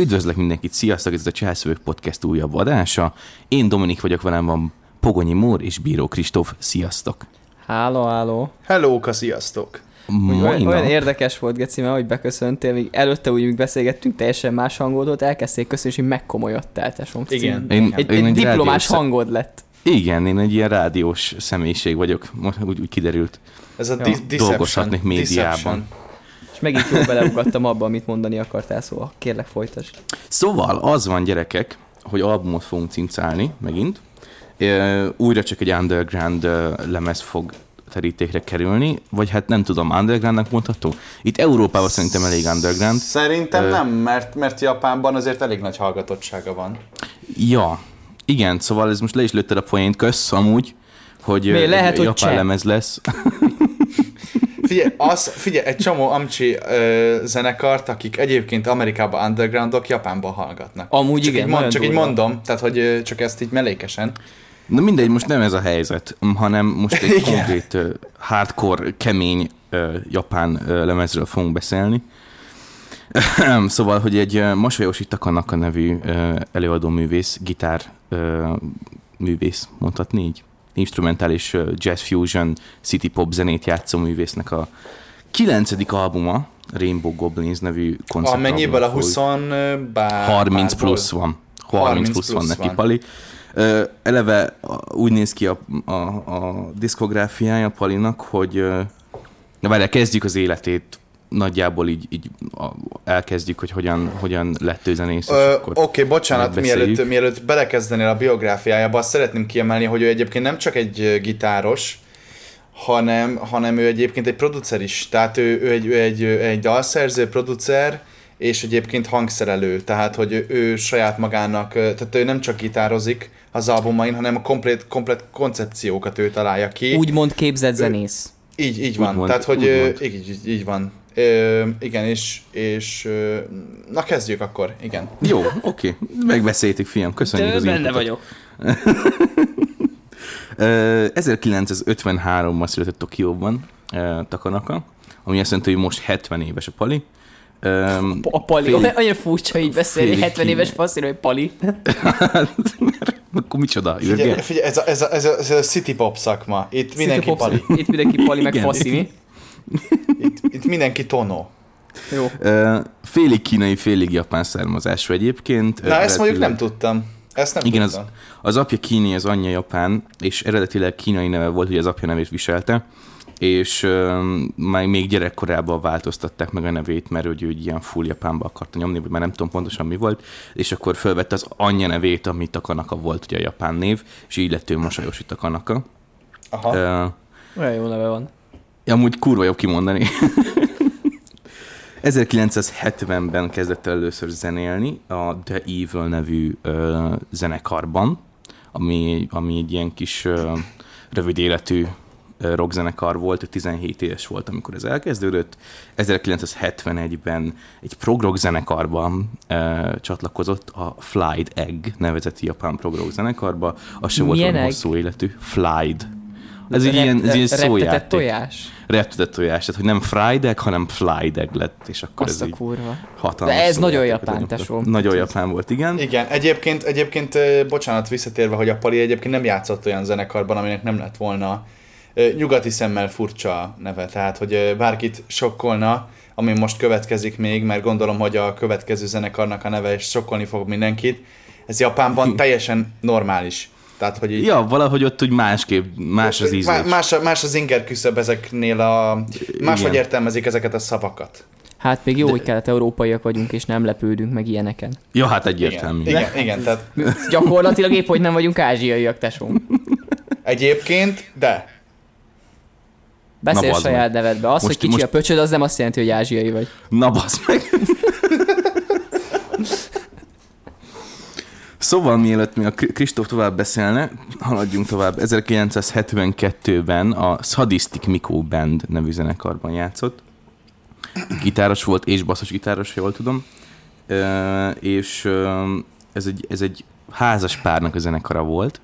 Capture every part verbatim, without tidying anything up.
Üdvözlök mindenkit, sziasztok, ez a Cselszövők Podcast újabb adása. Én Dominik vagyok, velem van Pogonyi Mór és Bíró Kristóf, sziasztok. Háló, háló. Hellóka, sziasztok. Olyan, olyan érdekes volt, Geci, mert ahogy beköszöntél, még előtte úgy, míg beszélgettünk, teljesen más hangod volt, elkezdték köszönni, és így megkomolyodtál, te somsz. Igen. Én, egy én egy diplomás szem... hangod lett. Igen, én egy ilyen rádiós személyiség vagyok, úgy, úgy kiderült. Ez a di- dolgozhatnék médiában. Deception. És megint jól beleugattam abba, amit mondani akartál, szóval kérlek folytasd. Szóval az van, gyerekek, hogy albumot fogunk cincálni megint. Újra csak egy underground lemez fog terítékre kerülni, vagy hát nem tudom, undergroundnak mondható? Itt Európában szerintem elég underground. Szerintem nem, mert, mert Japánban azért elég nagy hallgatottsága van. Ja, igen, szóval ez most le is lőtted a poént, kösz amúgy, hogy mi, lehet, japán hogy lemez lesz. Figyelj, az, figyelj, egy csomó amcsi ö, zenekart, akik egyébként Amerikában undergroundok, Japánban hallgatnak. Amúgy csak igen, így mond, Csak durva. Így mondom, tehát hogy csak ezt így melékesen. Na mindegy, most nem ez a helyzet, hanem most egy konkrét uh, hardcore, kemény uh, japán uh, lemezről fogunk beszélni. Szóval, hogy egy uh, Masayoshi Takanaka nevű uh, előadó művész, gitár uh, művész, mondhatni így, instrumentális uh, jazz fusion, city pop zenét játszó művésznek a kilencedik albuma, Rainbow Goblins nevű koncertalbum. Amennyiből a húsz harminc plusz van. harminc plusz van neki, Pali. Uh, eleve uh, úgy néz ki a, a, a diszkográfiája Palinak, hogy uh, na várjál, kezdjük az életét, nagyjából így, így uh, elkezdjük, hogy hogyan, hogyan lett ő zenész. Uh, Oké, okay, bocsánat, mielőtt, mielőtt belekezdenél a biográfiájába, azt szeretném kiemelni, hogy ő egyébként nem csak egy gitáros, hanem, hanem ő egyébként egy producer is, tehát ő, ő, egy, ő egy, egy dalszerző, producer, és egyébként hangszerelő, tehát hogy ő saját magának, tehát ő nem csak gitározik az albumain, hanem a komplet, komplet koncepciókat ő találja ki. Úgymond képzett zenész. Ő, így, így van, mond, tehát hogy ő, így, így, így van. Ö, igen, és, és na kezdjük akkor, igen. Jó, oké, megbeszéltük, fiam, köszönjük. De az benne vagyok. ezerkilencszázötvenháromban született Tokióban Takanaka, ami azt jelenti, hogy most hetven éves a Pali. Um, a Pali, fél... olyan furcsa, így beszélni, hetven éves faszír, hogy Pali. Akkor micsoda? Figyelj, figyelj, ez, a, ez, a, ez, a, ez a city pop szakma. Itt mindenki city Pali. Pop, itt mindenki Pali, meg faszíni. Itt, itt mindenki tonó. Jó. Uh, félig kínai, félig japán származású egyébként. Na, eredetileg... ezt mondjuk nem tudtam. Ezt nem igen, tudtam. Az, az apja kínai, az anyja japán, és eredetileg kínai neve volt, hogy az apja nevét viselte. És uh, még gyerekkorában változtatták meg a nevét, mert hogy ő ilyen full Japánba akarta nyomni, vagy már nem tudom pontosan mi volt, és akkor felvette az anyja nevét, ami Takanaka volt, ugye a japán név, és így lett ő Masayoshi Takanaka. Aha. Uh, Olyan jó neve van. Amúgy kurva jobb kimondani. ezerkilencszázhetvenben kezdett el először zenélni a The Evil nevű uh, zenekarban, ami, ami egy ilyen kis uh, rövid életű rockzenekar volt, tizenhét éves volt, amikor ez elkezdődött. ezerkilencszázhetvenegyben egy prog-rock zenekarban e, csatlakozott a Flied Egg nevezeti japán prog-rock zenekarba. Az sem volt olyan hosszú életű. Flied. Ez egy ilyen szójáték. Reptetett tojás? Reptetett tojás. Tehát, hogy nem Fried Egg, hanem Flied Egg lett, és akkor azt ez így hatalmas. De ez nagyon japán, tesó. Nagyon japán volt, igen. Igen. Egyébként, egyébként, bocsánat, visszatérve, hogy a Pali egyébként nem játszott olyan zenekarban, aminek nem lett volna nyugati szemmel furcsa neve, tehát hogy bárkit sokkolna, ami most következik még, mert gondolom, hogy a következő zenekarnak a neve is sokkolni fog mindenkit. Ez Japánban teljesen normális. Tehát, hogy így... Ja, valahogy ott úgy másképp, más az ízlés. Más, más az inger küszöb ezeknél a... Máshogy értelmezik ezeket a szavakat. Hát még jó, de... hogy kelet-európaiak vagyunk, és nem lepődünk meg ilyeneken. Ja, hát egyértelmű. Igen, igen, igen, tehát... Gyakorlatilag épp, hogy nem vagyunk ázsiaiak, tesó. Egyébként, de... Beszélj saját meg. Nevedbe. Az, most, hogy kicsi most... a pöcsöd, az nem azt jelenti, hogy ázsiai vagy. Na bassz meg! Szóval mielőtt mi a Kristóf tovább beszélne, haladjunk tovább. ezerkilencszázhetvenkettőben a Sadistic Mika Band nevű zenekarban játszott. Gitáros volt és basszusgitáros, jól tudom. És ez egy, ez egy házas párnak a zenekara volt,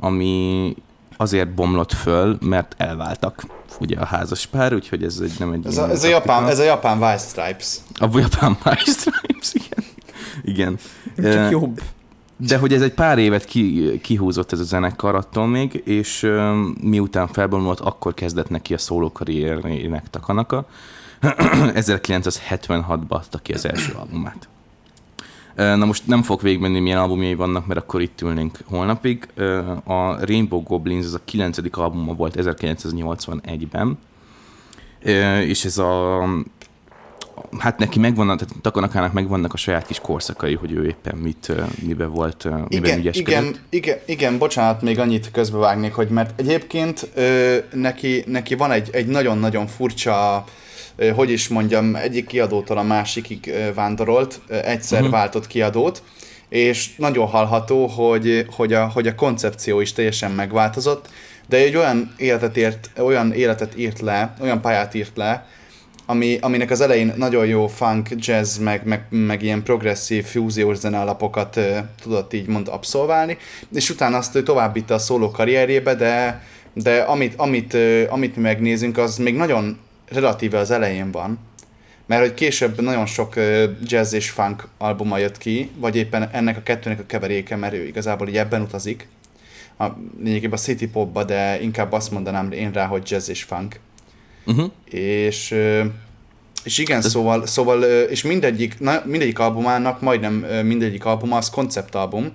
ami... azért bomlott föl, mert elváltak ugye a házas pár, úgyhogy ez egy, nem egy... Ez a, ez a Japán, ez a Japán White Stripes. A Japán White Stripes, igen. Igen. Csak jobb. De hogy ez egy pár évet ki, kihúzott ez a zenekar attól még, és miután felbomlott, akkor kezdett neki a szólókarrierének Takanaka. ezerkilencszázhetvenhatban adta ki az első albumát. Na most nem fog végigmenni, milyen albumjai vannak, mert akkor itt ülnénk holnapig. A Rainbow Goblins az a kilencedik albuma volt ezerkilencszáznyolcvanegyben, és ez a... Hát neki megvannak, tehát Takanakának megvannak a saját kis korszakai, hogy ő éppen mit, miben volt, miben igen, ügyeskedett. Igen, igen, igen, bocsánat, még annyit közbevágnék, hogy mert egyébként ö, neki, neki van egy, egy nagyon-nagyon furcsa, ö, hogy is mondjam, egyik kiadótól a másikig ö, vándorolt, ö, egyszer uh-huh. váltott kiadót, és nagyon hallható, hogy, hogy, a, hogy a koncepció is teljesen megváltozott, de egy olyan életet írt, olyan életet írt le, olyan pályát írt le, Ami, aminek az elején nagyon jó funk, jazz, meg, meg, meg ilyen progresszív, fúziós zenealapokat uh, tudott így mond abszolválni, és utána azt ő továbbítta a szóló karrierjébe, de, de amit, amit, uh, amit mi megnézünk, az még nagyon relatíve az elején van, mert hogy később nagyon sok uh, jazz és funk albuma jött ki, vagy éppen ennek a kettőnek a keveréke, mert ő igazából így ebben utazik, a, lényegében a city popba, de inkább azt mondanám én rá, hogy jazz és funk. Uh-huh. És, és igen, szóval, szóval és mindegyik, na, mindegyik albumának, majdnem mindegyik albuma az konceptalbum,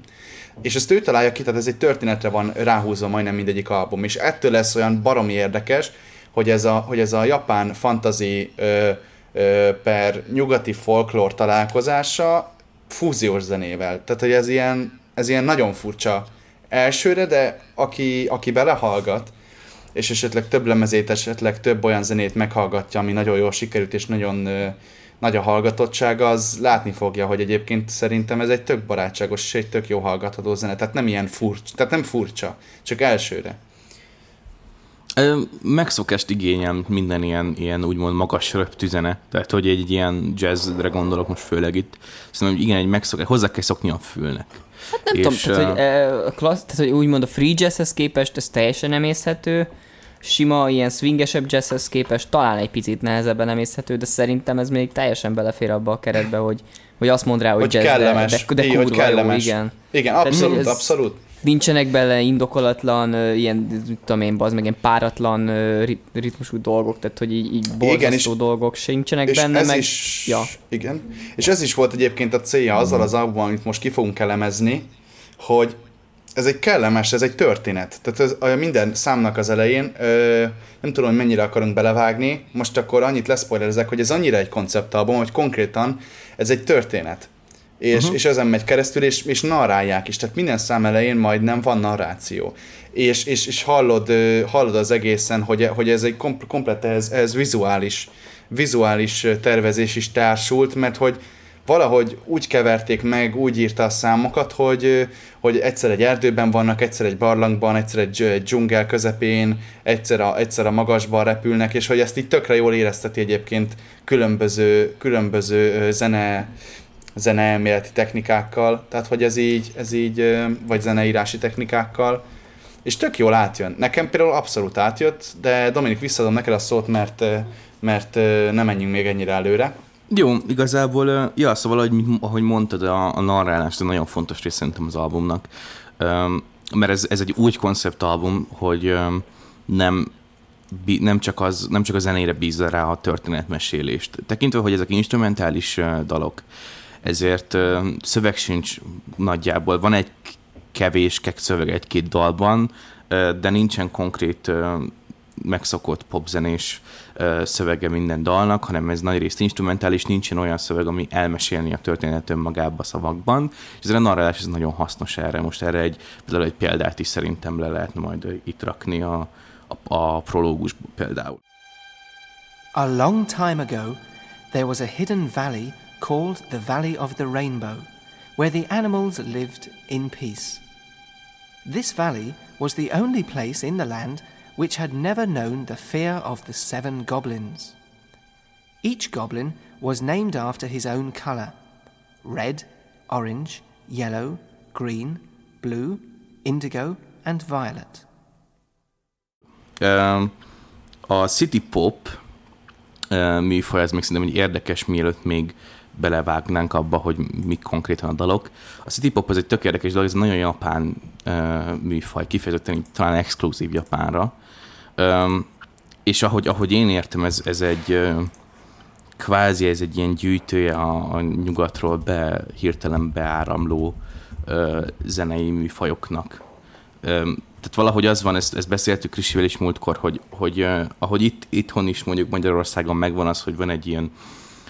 és ezt ő találja ki, tehát ez egy történetre van ráhúzva majdnem mindegyik album, és ettől lesz olyan baromi érdekes, hogy ez a, hogy ez a japán fantasy ö, ö, per nyugati folklór találkozása fúziós zenével, tehát hogy ez ilyen, ez ilyen nagyon furcsa elsőre, de aki, aki belehallgat, és esetleg több lemezét, esetleg több olyan zenét meghallgatja, ami nagyon jól sikerült, és nagyon ö, nagy a hallgatottság, az látni fogja, hogy egyébként szerintem ez egy tök barátságos, és egy tök jó hallgatható zene. Tehát nem ilyen furcsa, tehát nem furcsa, csak elsőre. Megszokást igényel minden ilyen, ilyen úgymond magas röptű zene. Tehát, hogy egy ilyen jazzre gondolok most főleg itt. Szerintem, hogy igen, egy megszokás, hozzá kell szokni a fülnek. Hát nem és tudom, tehát, hogy, e, klassz, tehát, hogy úgymond a free jazzhez képest ez teljesen emészhető, sima, ilyen swingesebb jazzhez képest talán egy picit nehezebben emészhető, de szerintem ez még teljesen belefér abba a keretbe, hogy, hogy azt mondd rá, hogy, hogy jazz, kellemes. de, de, de kurva, hogy kellemes. Jó, igen. Igen, abszolút, ez, abszolút. Nincsenek bele indokolatlan, ilyen, tudom én, az meg ilyen páratlan rit- ritmusú dolgok, tehát hogy így, így borzasztó dolgok se nincsenek benne, meg... Is, ja. Igen, és ez is volt egyébként a célja mm. azzal az albumban, amit most ki fogunk elemezni, hogy ez egy kellemes, ez egy történet. Tehát ez, minden számnak az elején, ö, nem tudom, hogy mennyire akarunk belevágni, most akkor annyit leszpoilerezek, hogy ez annyira egy konceptalbum, hogy konkrétan ez egy történet. És, uh-huh. és ezen megy keresztül, és, és narrálják is. Tehát minden szám elején majdnem van narráció. És, és, és hallod, hallod az egészen, hogy, hogy ez egy kompl- komplet, ez, ez vizuális, vizuális tervezés is társult, mert hogy valahogy úgy keverték meg, úgy írta a számokat, hogy, hogy egyszer egy erdőben vannak, egyszer egy barlangban, egyszer egy dzsungel közepén, egyszer a, egyszer a magasban repülnek, és hogy ezt így tökre jól érezteti egyébként különböző, különböző zene... zeneelméleti technikákkal, tehát hogy ez így, ez így, vagy zeneírási technikákkal, és tök jól átjön. Nekem például abszolút átjött, de Dominik, visszaadom neked a szót, mert, mert nem menjünk még ennyire előre. Jó, igazából, ja, szóval, ahogy, ahogy mondtad, a, a narrálás nagyon fontos rész szerintem az albumnak, mert ez, ez egy úgy konceptalbum, hogy nem... Nem csak, az, nem csak a zenére bízza rá a történetmesélést. Tekintve, hogy ezek instrumentális dalok, ezért szöveg sincs nagyjából. Van egy kevés kek szöveg egy-két dalban, de nincsen konkrét megszokott popzenés szövege minden dalnak, hanem ez nagyrészt instrumentális, nincsen olyan szöveg, ami elmesélni a történetet önmagába szavakban, és ezért a narrálás ez nagyon hasznos erre. Most erre egy, például egy példát is szerintem le lehetne majd itt rakni a A, a prológusból például. A long time ago, there was a hidden valley called the Valley of the Rainbow, where the animals lived in peace. This valley was the only place in the land which had never known the fear of the seven goblins. Each goblin was named after his own color: red, orange, yellow, green, blue, indigo, and violet. A city pop műfaj, ez még szerintem egy érdekes, mielőtt még belevágnánk abba, hogy mik konkrétan a dalok. A city pop az egy tök érdekes dolog, ez nagyon japán uh, műfaj, kifejezetten talán exkluzív Japánra. Um, és ahogy, ahogy én értem, ez, ez egy uh, kvázi, ez egy ilyen gyűjtője a, a nyugatról be, hirtelen beáramló uh, zenei műfajoknak. Um, tehát valahogy az van, ezt, ezt beszéltük Krisivel is múltkor, hogy, hogy uh, ahogy itt, itthon is mondjuk Magyarországon megvan az, hogy van egy ilyen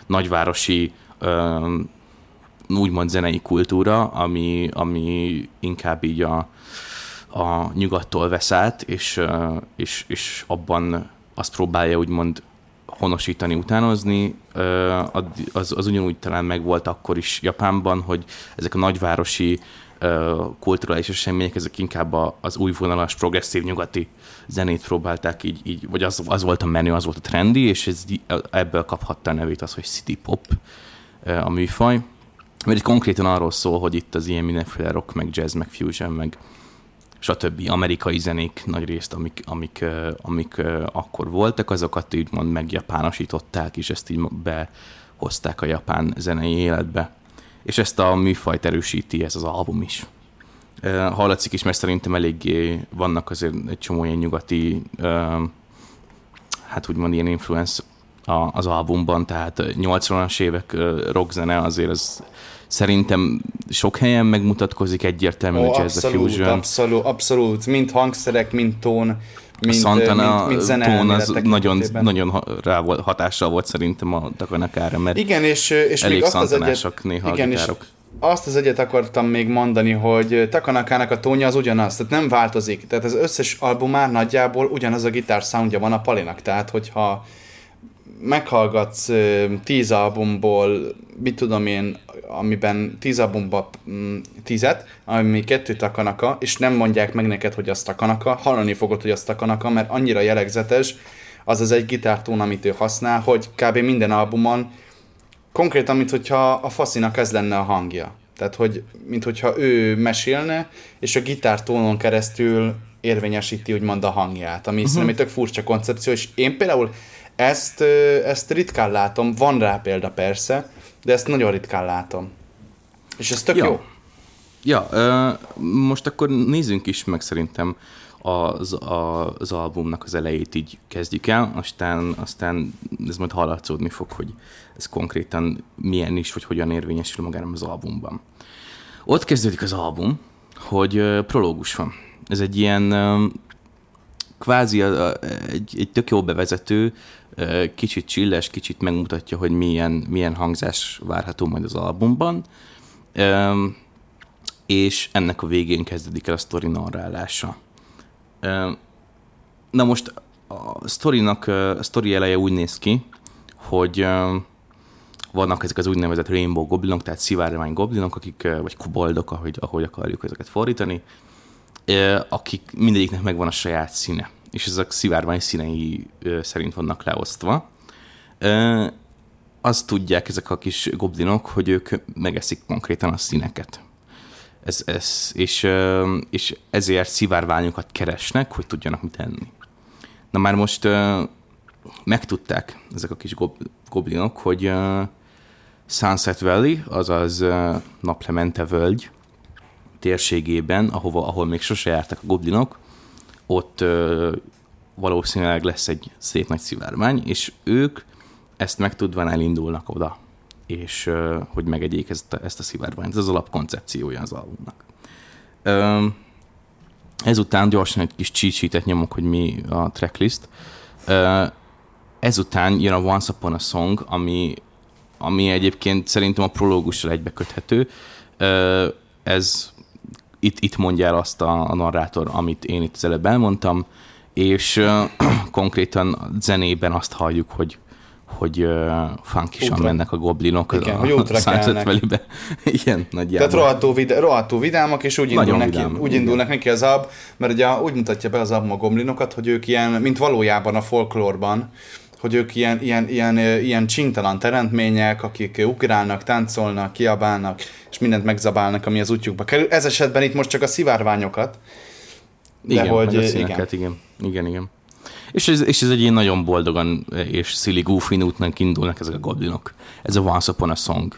nagyvárosi um, úgymond zenei kultúra, ami, ami inkább így a, a nyugattól vesz át, és, uh, és, és abban azt próbálja úgymond honosítani, utánozni. Uh, az, az ugyanúgy talán megvolt akkor is Japánban, hogy ezek a nagyvárosi kulturális események, ezek inkább az újvonalas, progresszív nyugati zenét próbálták így, így vagy az, az volt a menő, az volt a trendi, és ez, ebből kaphatta a nevét az, hogy city pop a műfaj. Mert konkrétan arról szól, hogy itt az ilyen mindenféle rock, meg jazz, meg fusion, meg stb. Amerikai zenék nagy részt, amik, amik, amik akkor voltak, azokat úgymond megjapánosították, és ezt így behozták a japán zenei életbe. És ezt a műfajt erősíti ez az album is. Hallatszik is, mert szerintem eléggé vannak azért egy csomó ilyen nyugati, hát úgymond ilyen influence az albumban, tehát nyolcvanas évek rockzene azért az szerintem sok helyen megmutatkozik egyértelműen, oh, hogy ez a fusion. Abszolút, abszolút, mind hangszerek, mind tón, mind, Santana mint, mint zeneelmélete tón az nagyon, nagyon rá volt, hatással volt szerintem a Takanakára, mert igen, és, és elég szantanások néha igen, a gitárok. Azt az egyet akartam még mondani, hogy Takanakának a tónja az ugyanaz, tehát nem változik. Tehát az összes albumán nagyjából ugyanaz a gitár soundja van a Palinak, tehát hogyha meghallgatsz tíz albumból, mit tudom én, amiben tíz albumban tízet, ami kettő Takanaka, és nem mondják meg neked, hogy az Takanaka, hallani fogod, hogy az Takanaka, mert annyira jellegzetes az az egy gitártón, amit ő használ, hogy kb. Minden albumon konkrétan, mintha a faszinak ez lenne a hangja. Tehát, hogy mintha ő mesélne, és a gitártónon keresztül érvényesíti, úgymond a hangját, ami uh-huh. szerintem egy tök furcsa koncepció, és én például Ezt, ezt ritkán látom, van rá példa persze, de ezt nagyon ritkán látom. És ez tök ja. jó. Ja, most akkor nézzünk is meg szerintem az, az albumnak az elejét így kezdjük el, aztán, aztán ez majd hallatszódni fog, hogy ez konkrétan milyen is, vagy hogyan érvényesül magának az albumban. Ott kezdődik az album, hogy prológus van. Ez egy ilyen kvázi egy, egy tök jó bevezető, kicsit chilles, kicsit megmutatja, hogy milyen, milyen hangzás várható majd az albumban, és ennek a végén kezdődik el a sztori narrálása. Na most a sztorinak, a sztori eleje úgy néz ki, hogy vannak ezek az úgynevezett Rainbow Goblinok, tehát szivárvány goblinok, akik, vagy koboldok, ahogy, ahogy akarjuk ezeket fordítani, akik mindegyiknek megvan a saját színe, és ezek szivárvány színei szerint vannak leosztva. Azt tudják ezek a kis goblinok, hogy ők megeszik konkrétan a színeket. Ez, ez, és, és ezért szivárványokat keresnek, hogy tudjanak mit enni. Na már most megtudták ezek a kis goblinok, hogy Sunset Valley, azaz Naplemente völgy térségében, ahova, ahol még sose jártak a goblinok, ott ö, valószínűleg lesz egy szép nagy szivárvány, és ők ezt megtudván elindulnak oda, és ö, hogy megegyék ezt a, ezt a szivárványt. Ez az alapkoncepciója az albumnak. Ö, ezután gyorsan egy kis cheat sheetet nyomok, hogy mi a tracklist. Ö, ezután jön a Once Upon a Song, ami, ami egyébként szerintem a prológussal egybeköthető. Ö, ez Itt, itt mondja el azt a, a narrátor, amit én itt az előbb elmondtam, és uh, konkrétan zenében azt halljuk, hogy, hogy uh, funkisan mennek a goblinok. Igen, a, hogy útra kelnek. Igen, nagyjából. Tehát rohadtul vidá- vidámak, és úgy indul neki, vidám, úgy indulnak neki az ab, mert ugye úgy mutatja be az album a goblinokat, hogy ők ilyen, mint valójában a folklórban, hogy ők ilyen, ilyen, ilyen, ilyen csintalan teremtmények, akik ugrálnak, táncolnak, kiabálnak, és mindent megzabálnak, ami az útjukba kerül. Ez esetben itt most csak a szivárványokat. De igen, hogy, a színeket, igen. igen. Igen, igen. És ez, és ez egy ilyen nagyon boldogan és silly goofy note-nak indulnak ezek a goblinok. Ez a Once Upon a Song.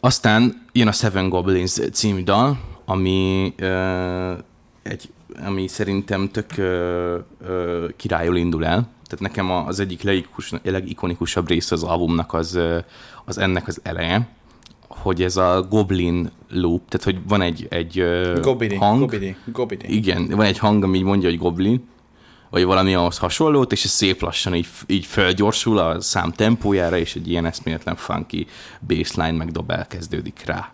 Aztán jön a Seven Goblins című dal, ami, uh, egy, ami szerintem tök uh, uh, királyul indul el. Tehát nekem az egyik legikus, legikonikusabb része az albumnak az, az ennek az eleje, hogy ez a goblin loop, tehát hogy van egy, egy uh, gobidi, hang. Gobidi, gobidi. Igen, van egy hang, ami így mondja, hogy goblin, vagy valami ahhoz hasonlót, és ez szép lassan így, így fölgyorsul a szám tempójára, és egy ilyen eszméletlen funky bassline megdob elkezdődik rá.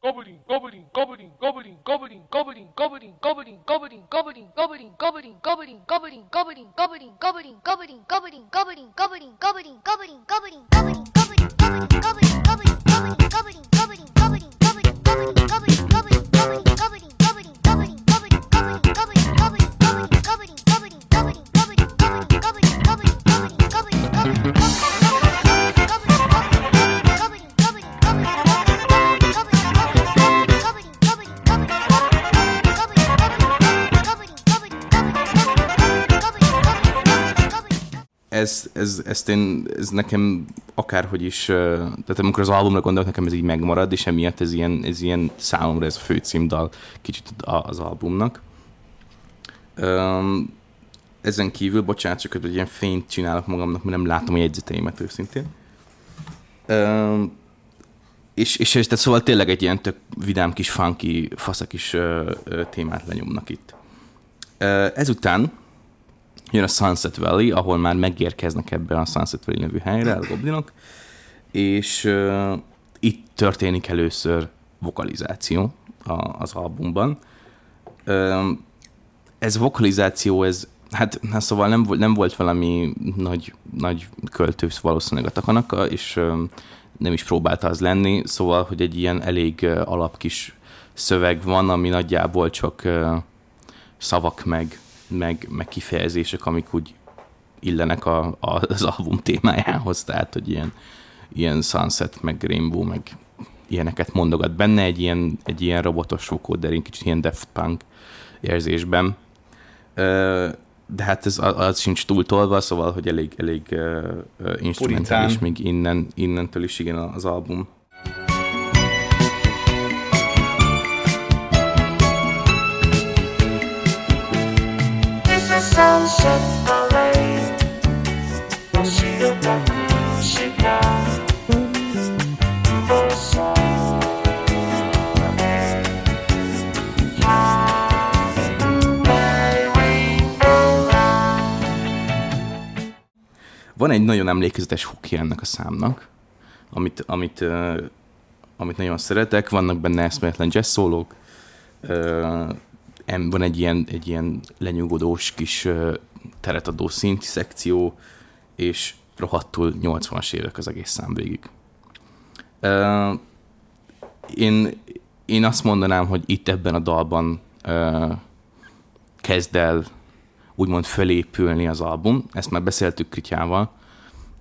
Goblin, goblin, goblin, goblin, goblin, goblin, goblin, goblin, goblin, goblin, goblin, goblin, goblin, goblin, goblin, goblin, goblin, goblin, goblin, goblin, goblin, goblin, goblin, goblin, goblin, Ez, ez, ezt én, ez nekem akárhogy is, tehát amikor az albumra gondolok, nekem ez így megmarad, és emiatt ez ilyen, ez ilyen számomra ez a főcímdal kicsit az albumnak. Ezen kívül, bocsánat, csak egy ilyen fényt csinálok magamnak, mert nem látom a jegyzeteimet őszintén. És, és, és tehát szóval tényleg egy ilyen tök vidám kis, funky, fasza kis témát lenyomnak itt. Ezután jön a Sunset Valley, ahol már megérkeznek ebbe a Sunset Valley nevű helyre a goblinok, és uh, itt történik először vokalizáció a, az albumban. Uh, ez vokalizáció, ez, hát, hát szóval nem, nem volt valami nagy, nagy költősz valószínűleg a Takanaka, és uh, nem is próbálta az lenni, szóval, hogy egy ilyen elég uh, alap kis szöveg van, ami nagyjából csak uh, szavak meg Meg, meg kifejezések, amik úgy illenek a, a, az album témájához, tehát, hogy ilyen, ilyen sunset, meg rainbow, meg ilyeneket mondogat benne, egy ilyen, egy ilyen robotos vokóderén, kicsit ilyen Daft Punk érzésben. De hát ez az sincs túltolva, szóval, hogy elég, elég instrumentális még innen, innentől is, igen, az album. Sunset Valley, we'll see you back in Chicago. The sunset Valley. Van egy nagyon emlékezetes hookja ennek a számnak, amit, amit, uh, amit nagyon szeretek, vannak benne eszméletlen jazz szólók, uh, van egy ilyen, egy ilyen lenyugodós kis teret adó szinti szekció, és rohadtul nyolcvanas évek az egész szám végig. Uh, én, én azt mondanám, hogy itt ebben a dalban uh, kezd el úgymond fölépülni az album. Ezt már beszéltük Krityával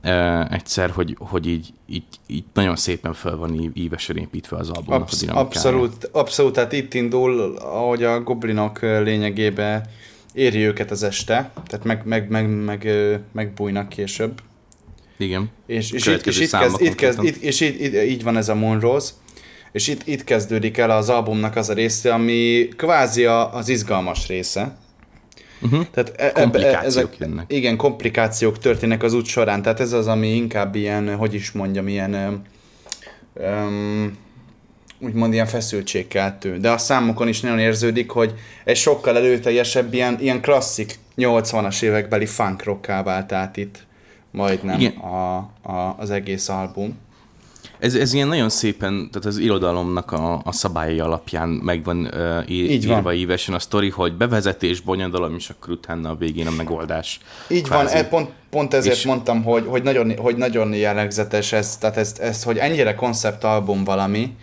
uh, egyszer, hogy, hogy így, így, így nagyon szépen föl van ívesen építve az albumnak Absz- a dinamikára. Abszolút, abszolút, tehát itt indul, ahogy a goblinok lényegében éri őket az este, tehát meg, meg, meg, meg, megbújnak később. Igen. És, és, itt, és, itt kezd, itt kezd, itt, és így, így, így van ez a Monroe's, és itt, itt kezdődik el az albumnak az a része, ami kvázi az izgalmas része. Uh-huh. Tehát komplikációk ezek, jönnek. Igen, komplikációk történnek az út során, tehát ez az, ami inkább ilyen, hogy is mondjam, ilyen um, úgymond ilyen feszültségkeltő. De a számokon is nagyon érződik, hogy egy sokkal előteljesebb ilyen, ilyen klasszik nyolcvanas évekbeli funk rockká vált át itt majdnem a, a, az egész album. Ez, ez ilyen nagyon szépen, tehát az irodalomnak a, a szabályai alapján megvan uh, ír, írva ívesen a sztori, hogy bevezetés, bonyodalom, és akkor utána a végén a megoldás. Így kvázi. Van, pont, pont ezért és... mondtam, hogy, hogy, nagyon, hogy nagyon jellegzetes ez, tehát ez, ez hogy ennyire konceptalbum valami,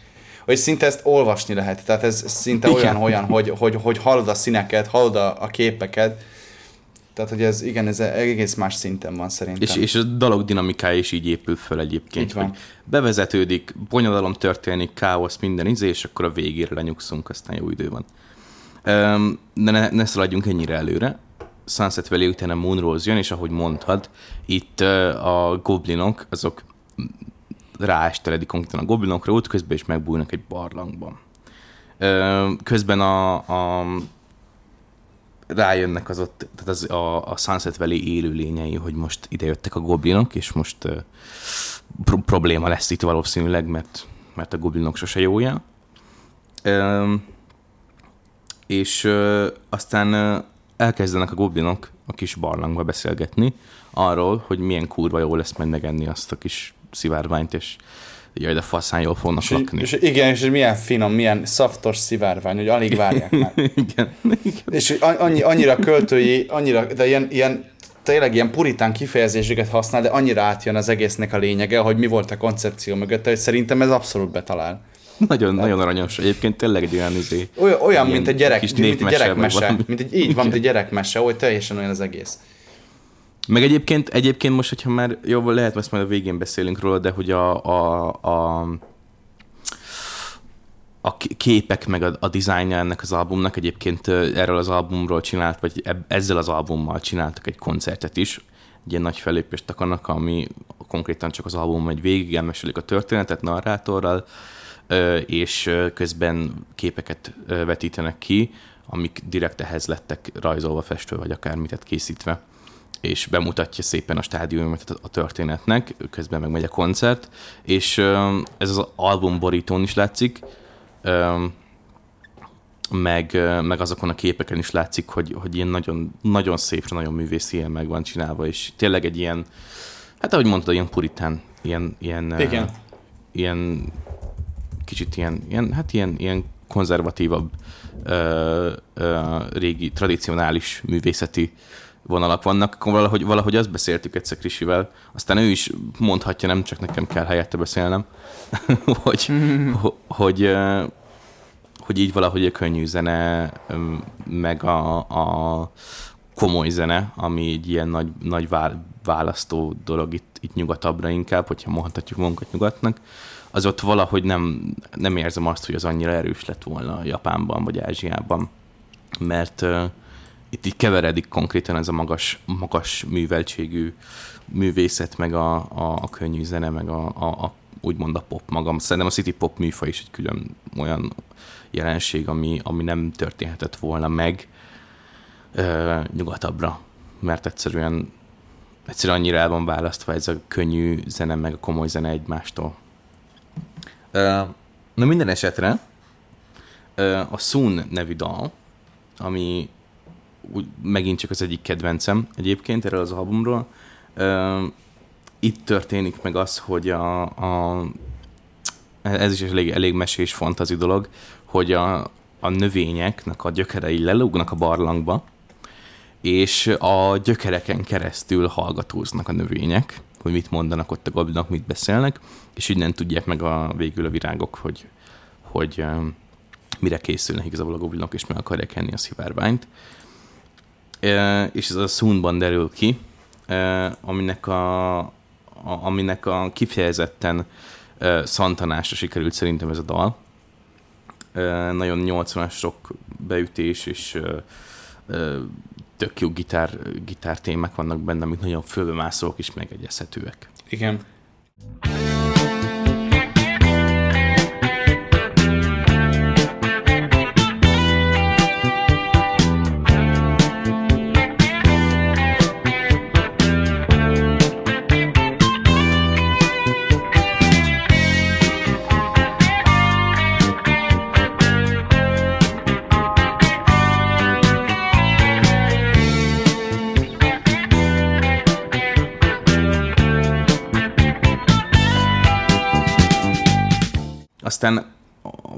hogy szinte ezt olvasni lehet, tehát ez szinte olyan-olyan, hogy, hogy, hogy hallod a színeket, hallod a, a képeket, tehát, hogy ez, igen, ez egész más szinten van szerintem. És, és a dalok dinamikája is így épül föl egyébként, hogy bevezetődik, bonyodalom történik, káosz, minden izé, és akkor a végére lenyugszunk, aztán jó idő van. De ne, ne szaladjunk ennyire előre. Sunset Valley utána Moonrose jön, és ahogy mondtad, itt a goblinok, azok ráesteledik konkrétan a goblinokra, útközben is megbújnak egy barlangban. Közben a... a rájönnek az ott, tehát az a, a Sunset Valley élő lényei, hogy most idejöttek a goblinok, és most uh, pro- probléma lesz itt valószínűleg, mert, mert a goblinok sose jója. Um, és uh, aztán uh, elkezdenek a goblinok a kis barlangba beszélgetni arról, hogy milyen kurva jó lesz majd megenni azt a kis szivárványt, és jaj, de faszán jól fognak és, lakni. És igen, és milyen finom, milyen szaftos szivárvány, hogy alig várják már. Igen, igen. És annyi, annyira költői, annyira, de ilyen, ilyen, tényleg ilyen puritán kifejezéseket használ, de annyira átjön az egésznek a lényege, hogy mi volt a koncepció mögötte, hogy szerintem ez abszolút betalál. Nagyon, tehát, nagyon aranyos. Egyébként tényleg egy olyan izé. Olyan, olyan mint egy gyerek, mint egy gyerekmese. Mint egy, így van, mint egy gyerekmese, hogy teljesen olyan az egész. Meg egyébként, egyébként most, hogyha már jobban lehet, ezt majd a végén beszélünk róla, de hogy a, a, a, a képek meg a, a dizájnja ennek az albumnak, egyébként erről az albumról csinált, vagy ezzel az albummal csináltak egy koncertet is, egy ilyen nagy fellépést Takanaka, ami konkrétan csak az album egy végig elmesélik a történetet narrátorral, és közben képeket vetítenek ki, amik direkt ehhez lettek rajzolva, festve, vagy akármit készítve, és bemutatja szépen a stádiumot a történetnek, közben megmegy a koncert, és ez az album borítón is látszik, meg, meg azokon a képeken is látszik, hogy, hogy ilyen nagyon, nagyon szépre, nagyon művész ilyen meg van csinálva, és tényleg egy ilyen, hát ahogy mondtad, ilyen puritán, ilyen, ilyen, uh, ilyen kicsit ilyen, ilyen, hát ilyen, ilyen konzervatívabb, uh, uh, régi, tradicionális művészeti vonalak vannak, akkor valahogy, valahogy azt beszéltük egyszer Krisivel, aztán ő is mondhatja, nem csak nekem kell helyette beszélnem, hogy, mm. hogy, hogy, hogy így valahogy a könnyű zene, meg a, a komoly zene, ami egy ilyen nagy, nagy választó dolog itt, itt nyugatabbra inkább, hogyha mondhatjuk magunkat nyugatnak, az ott valahogy nem, nem érzem azt, hogy az annyira erős lett volna Japánban vagy Ázsiában, mert itt így keveredik konkrétan ez a magas, magas műveltségű művészet, meg a, a, a könnyű zene, meg a, a, a, úgymond a pop magam. Szerintem a city pop műfaj is egy külön olyan jelenség, ami, ami nem történhetett volna meg ö, nyugatabbra, mert egyszerűen, egyszerűen annyira el van választva ez a könnyű zene, meg a komoly zene egymástól. Ö, na minden esetre ö, a Soon nevű dal, ami úgy, megint csak az egyik kedvencem egyébként erről az albumról. Uh, itt történik meg az, hogy a, a, ez is elég, elég mesés fantazi dolog, hogy a, a növényeknek a gyökerei lelógnak a barlangba, és a gyökereken keresztül hallgatóznak a növények, hogy mit mondanak ott a goblinok, mit beszélnek, és innen tudják meg a, végül a virágok, hogy, hogy uh, mire készülnek igazából a goblinok, és meg akarják enni a szivárványt. Uh, és ez a Soonban derül ki, uh, aminek, a, a, aminek a kifejezetten uh, szantanásra sikerült szerintem ez a dal. Uh, nagyon nyolcvanas rock beütés, és uh, uh, tök jó gitár, gitár témák vannak benne, amik nagyon fölbemászolók és megegyezhetőek. Igen. Aztán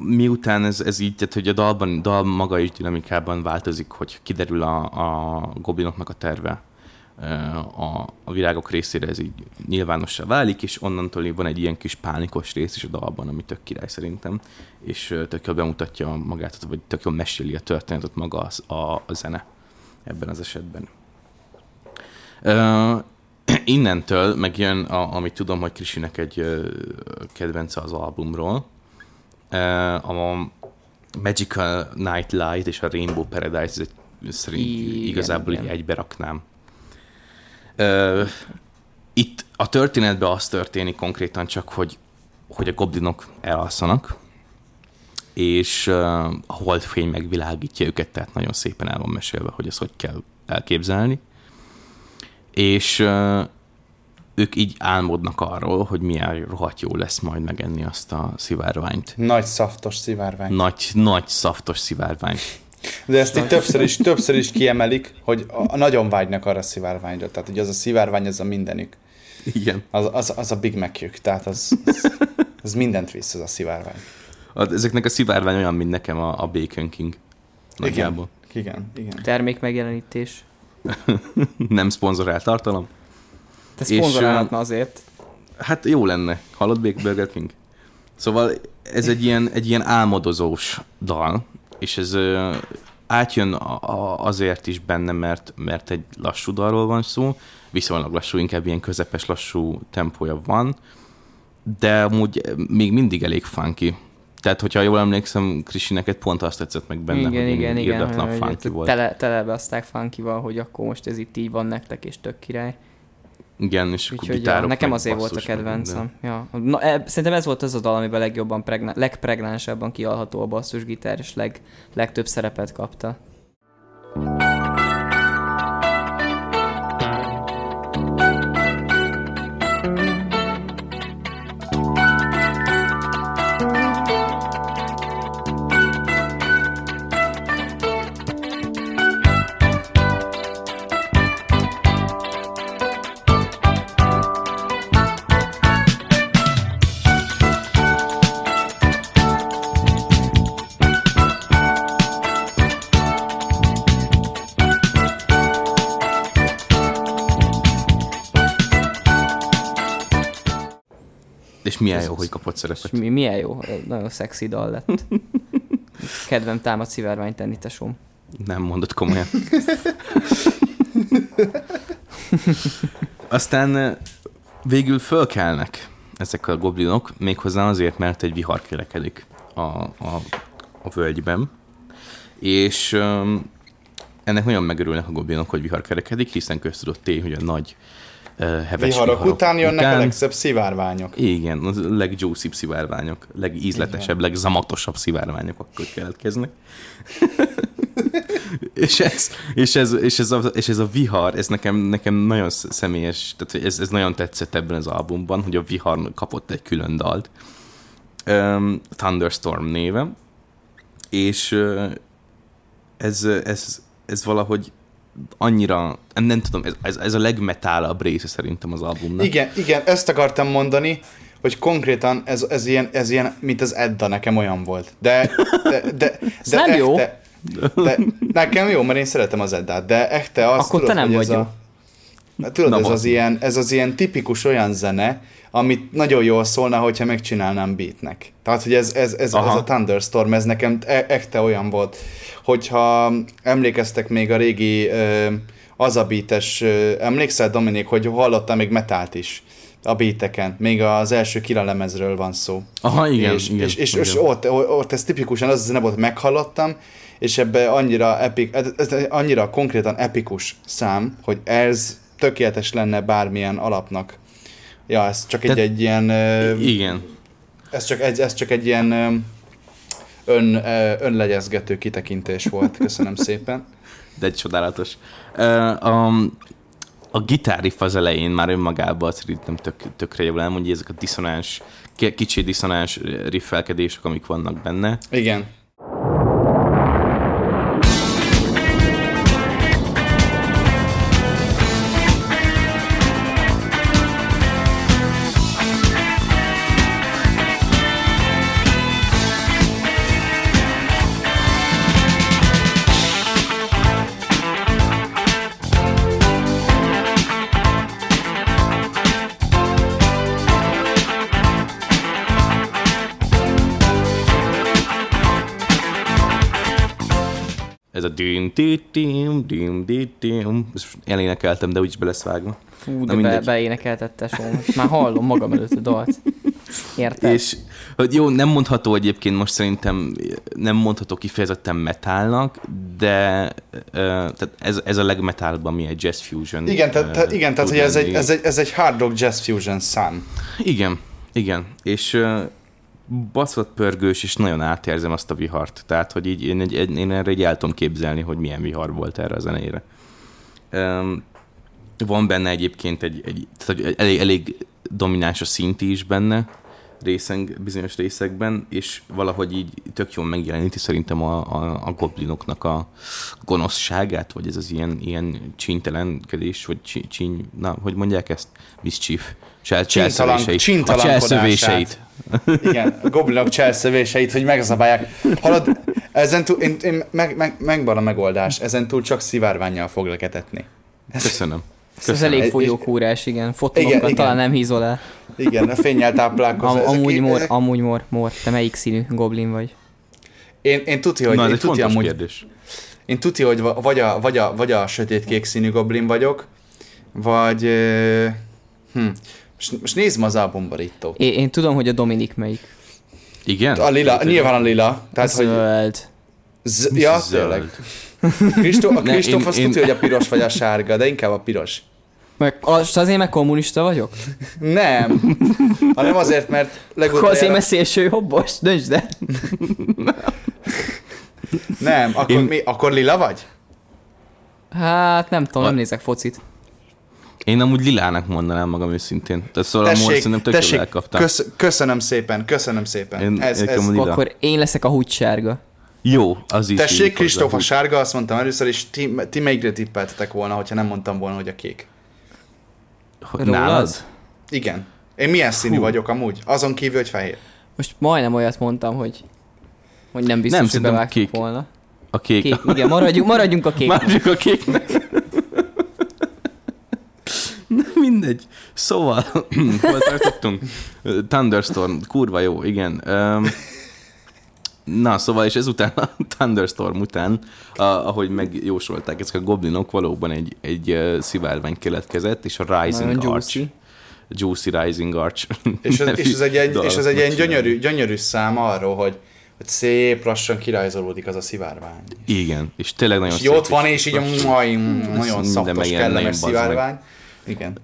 miután ez, ez így, tehát, hogy a dalban, dal maga is dinamikában változik, hogy kiderül a, a goblinoknak a terve a, a virágok részére, ez így nyilvánossá válik, és onnantól van egy ilyen kis pánikos rész is a dalban, ami tök király szerintem, és tök jól bemutatja magát, vagy tök jól meséli a történetet maga a, a, a zene ebben az esetben. Uh, innentől megjön, a, amit tudom, hogy Krisinek egy uh, kedvence az albumról, uh, a Magical Night Light és a Rainbow Paradise, ez szerint igen, igazából igen. Így egybe raknám. Uh, itt a történetben az történik konkrétan csak, hogy, hogy a goblinok elalszanak, és uh, a holdfény megvilágítja őket, tehát nagyon szépen el van mesélve, hogy ezt hogy kell elképzelni. És uh, ők így álmodnak arról, hogy milyen rohadt jó lesz majd megenni azt a szivárványt. Nagy szaftos szivárvány. Nagy, nagy szaftos szivárvány. De ezt így többször is, többször is kiemelik, hogy a, nagyon vágynak arra a szivárványra. Tehát, hogy az a szivárvány, az a mindenük. Igen. Az, az, az a Big Mac-jük. Tehát az, az, az mindent visz, az a szivárvány. A, ezeknek a szivárvány olyan, mint nekem a, a Bacon King. Nagyjából. Igen, igen, igen. Termék megjelenítés. Nem szponzorált tartalom. Te szponzorálhatna azért. Hát jó lenne. Hallod, Big Burger King? Szóval ez egy ilyen, egy ilyen álmodozós dal, és ez ö, átjön a, a, azért is benne, mert, mert egy lassú dalról van szó, viszonylag lassú, inkább ilyen közepes lassú tempója van, de amúgy még mindig elég funky. Tehát, hogyha jól emlékszem, Krisi, neked pont azt tetszett meg benne, igen, hogy igen, írdatlan igen, funky volt. Tele, telebeaszták funkyval, hogy akkor most ez itt így van nektek, és tök király. Igen, és úgy, gitárok. Nekem azért volt a kedvencem. Ja. Na, e, szerintem ez volt az a dal, amiben legjobban pregnál, legpregnánsabban kialható a basszusgitár, és leg, legtöbb szerepet kapta. Milyen jó, hogy kapott szerepet. Mi, milyen jó, nagyon szexi dal lett. Kedvem támad szivárvány tenni, tesóm. Nem mondod komolyan. Aztán végül fölkelnek ezek a goblinok, méghozzá azért, mert egy vihar kélekedik a, a, a völgyben, és um, ennek nagyon megörülnek a goblinok, hogy vihar kélekedik, hiszen köztudott tény, hogy a nagy heves viharok, viharok után jönnek után. A legszebb szivárványok. Igen, a legjuicibb szivárványok, legízletesebb, legzamatosabb szivárványok akkor keletkeznek. és, ez, és, ez, és, ez a, és ez a vihar, ez nekem, nekem nagyon személyes, tehát ez, ez nagyon tetszett ebben az albumban, hogy a vihar kapott egy külön dalt. Um, Thunderstorm néven. És uh, ez, ez, ez valahogy annyira, nem tudom, ez, ez a legmetálabb része szerintem az albumnak. Igen, igen, ezt akartam mondani, hogy konkrétan ez, ez, ilyen, ez ilyen, mint az Edda, nekem olyan volt. De, de, de, de nem echte, jó. De, nekem jó, mert én szeretem az Eddát, de echte azt akkor tudod, te nem hogy ez a... Tudod, ez az, ilyen, ez az ilyen tipikus olyan zene, amit nagyon jól szólna, hogyha megcsinálnám beatnek. Tehát, hogy ez, ez, ez, ez a Thunderstorm, ez nekem echte olyan volt, hogyha emlékeztek még a régi az a beates, emlékszel, Dominik, hogy hallottál még metált is a beateken, még az első Kira lemezről van szó. Aha, igen. És, igen, és, és, igen. és ott, ott ez tipikusan az a zene volt, meghallottam, és ebbe annyira, epik, ez annyira konkrétan epikus szám, hogy ez tökéletes lenne bármilyen alapnak. Ja, ez csak egy, Te, egy ilyen... Igen. Ez csak egy, ez csak egy ilyen ön, önlegyezgető kitekintés volt. Köszönöm szépen. De egy csodálatos. A, a gitárriff az elején már önmagában szerintem tök, tökre jól elmondja, ezek a diszonáns, kicsi diszonáns riffelkedések, amik vannak benne. Igen. Ez a düm düm düm düm. Ezt elénekeltem, de úgyis be lesz vágva. Fú, de be, beénekeltette most. Már hallom magam előtt a dalt. Érted? És hogy jó, nem mondható egyébként most szerintem, nem mondható kifejezetten metálnak, de uh, tehát ez, ez a legmetálban, ami egy jazz fusion. Igen, tehát, uh, igen, tehát hogy ez egy, ez, egy, ez egy hard rock jazz fusion szám. Igen, igen. És uh, baszott pörgős, és nagyon átérzem azt a vihart. Tehát, hogy így én, egy, én erre így el tudom képzelni, hogy milyen vihar volt erre a zenére. Um, van benne egyébként egy, egy tehát elég, elég domináns a szinti is benne, részen, bizonyos részekben, és valahogy így tök jól megjeleníti szerintem a, a, a goblinoknak a gonoszságát, vagy ez az ilyen, ilyen csíntelenkedés, vagy csí, csíny, na, hogy mondják ezt? Mischief. Cselszövéseit. Csintalan, a cselszövéseit. Igen, a goblinok cselszövéseit, hogy megzabálják. Halad, ezentúl, én, én, meg, meg, megvan a megoldás, ezentúl csak szivárványjal foglak etetni. Köszönöm. Köszönöm. Ez elég folyókúrás, igen. Fotonokat talán nem hízol el. Igen, a fénnyel táplálkozol. Am- amúgy, mór, amúgy mór, mór, te melyik színű goblin vagy? Én, én tuti, hogy... Na, ez én egy tuti, fontos amúgy, kérdés. Én tuti, hogy vagy a, vagy a, vagy a sötétkék színű goblin vagyok, vagy... Hm, most, most nézd ma az albumbarító. Én, én tudom, hogy a Dominik melyik. Igen? A lila, nyilván a lila. Tehát, zöld. Hogy... Z- ja, zöld. Kristóf, a Kristóf azt tudja, hogy a piros vagy a sárga, de inkább a piros. Meg, az, azért meg kommunista vagyok? Nem, hanem azért, mert legutóbb... Azért, mert szélső jobbos, döntsd el. Nem, akkor, Én... mi, akkor lila vagy? Hát nem tudom, a... nem nézek focit. Én amúgy lilának mondanám magam őszintén. Tehát szóval tessék, a mód szerintem tök jól elkaptam. Kösz, köszönöm szépen, köszönöm szépen. Én, ez, ez. Akkor én leszek a húgysárga. Jó, az is. Tessék, Kristóf a sárga, azt mondtam először, és ti, ti melyikre tippeltetek volna, hogyha nem mondtam volna, hogy a kék. Hogy nálad? Igen. Én milyen színű Hú. vagyok amúgy? Azon kívül, hogy fehér. Most majdnem olyat mondtam, hogy, hogy nem biztos, nem, hogy bevágtuk volna. A kék. kék. Igen, maradjunk, maradjunk a kéknek. Maradjunk a kéknek. Na mindegy. Szóval, hol tartottunk? Thunderstorm, kurva jó, igen. Um, Na, szóval, és ezután a Thunderstorm után, a, ahogy megjósolták, ezek a goblinok valóban egy, egy szivárvány keletkezett, és a Rising Nagyon Arch. Juicy. Juicy Rising Arch. És ez, és ez egy, egy, és ez egy ilyen gyönyörű, gyönyörű szám arról, hogy, hogy szép lassan kirajzolódik az a szivárvány. Igen, és tényleg nagyon és szép. És ott van, és így nagyon szaptos, kellemes szivárvány. Igen.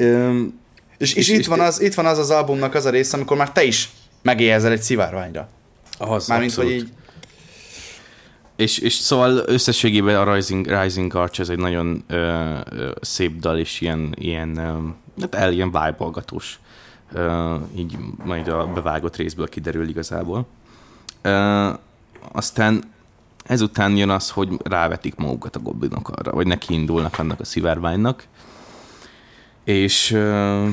Um, és, és, és, itt, és van az, itt van az az albumnak az a része, amikor már te is megéhezel egy szivárványra. Ahhoz, Mármint, abszolút. Hogy így... És, és szóval összességében a Rising, Rising Arch ez egy nagyon ö, ö, szép dal, és ilyen, ilyen, ö, hát el, ilyen vibe-olgatós. Ö, így majd a bevágott részből kiderül igazából. Ö, aztán ezután jön az, hogy rávetik magukat a goblinok arra, vagy neki indulnak annak a szivárványnak. És uh,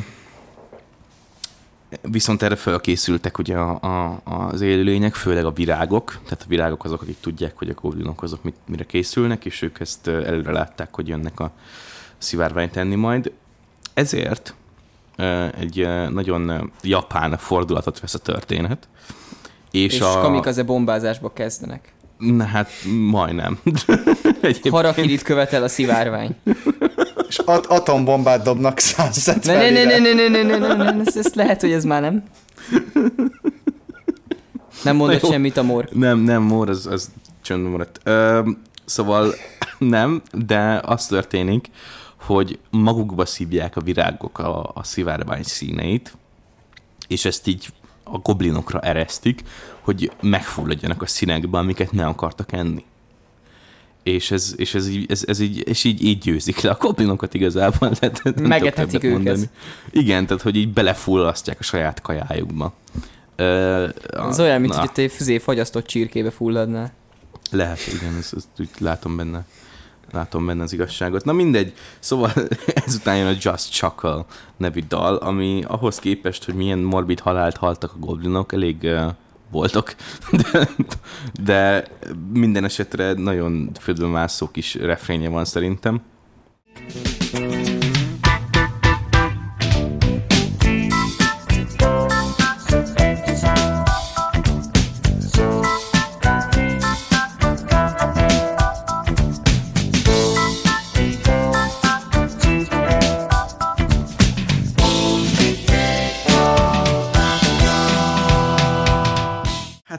viszont erre felkészültek ugye a, a, az élőlények, főleg a virágok, tehát a virágok azok, akik tudják, hogy a goblinok azok mit, mire készülnek, és ők ezt előre látták, hogy jönnek a szivárványt enni majd. Ezért uh, egy uh, nagyon japán fordulatot vesz a történet. És, és a... kamikaze bombázásba kezdenek. Na hát majdnem. Harakirit követel a szivárvány. És at- atombombát dobnak százszert felére. Ne, ne, ne, ne, ne, ne, ne, ne, ne, ezt lehet, hogy ez már nem. Nem mondott semmit a Mór. Nem, nem, Mór, az, az csönd maradt. Ö, szóval nem, de az történik, hogy magukba szívják a virágok a, a szivárvány színeit, és ezt így a goblinokra eresztik, hogy megfulladjanak a színekbe, amiket nem akartak enni. és ez, és ez, így, ez, ez így, és így, így győzik le a goblinokat igazából. Megethetik őket. Igen, tehát hogy így belefullasztják a saját kajájukba. Ez olyan, mint hogy egy füzé fagyasztott csirkébe fulladnál. Lehet, igen, ezt, ezt úgy látom benne. Látom benne az igazságot. Na mindegy, szóval ezután jön a Just Chuckle nevű dal, ami ahhoz képest, hogy milyen morbid halált haltak a goblinok, elég uh, voltak, de, de minden esetre nagyon földönvászó kis refrénye van szerintem.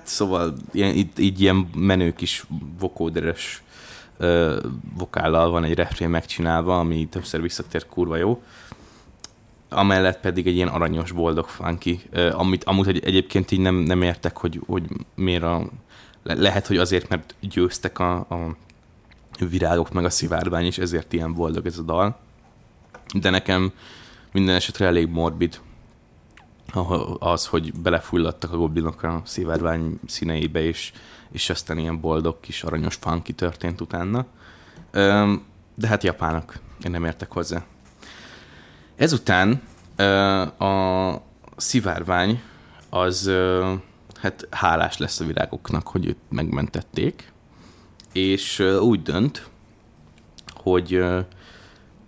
Szóval ilyen, így, így ilyen menő kis vokóderes ö, vokállal van egy refrén megcsinálva, ami többször visszatért, kurva jó. Amellett pedig egy ilyen aranyos, boldog funky, ö, amit amúgy egy, egyébként így nem, nem értek, hogy, hogy miért a... Le, lehet, hogy azért, mert győztek a, a virágok meg a szivárvány, és ezért ilyen boldog ez a dal. De nekem minden esetre elég morbid az, hogy belefulladtak a goblinokra a szivárvány színeibe, és, és aztán ilyen boldog kis aranyos funky történt utána. De hát japánok, én nem értek hozzá. Ezután a szivárvány az hát hálás lesz a virágoknak, hogy őt megmentették, és úgy dönt, hogy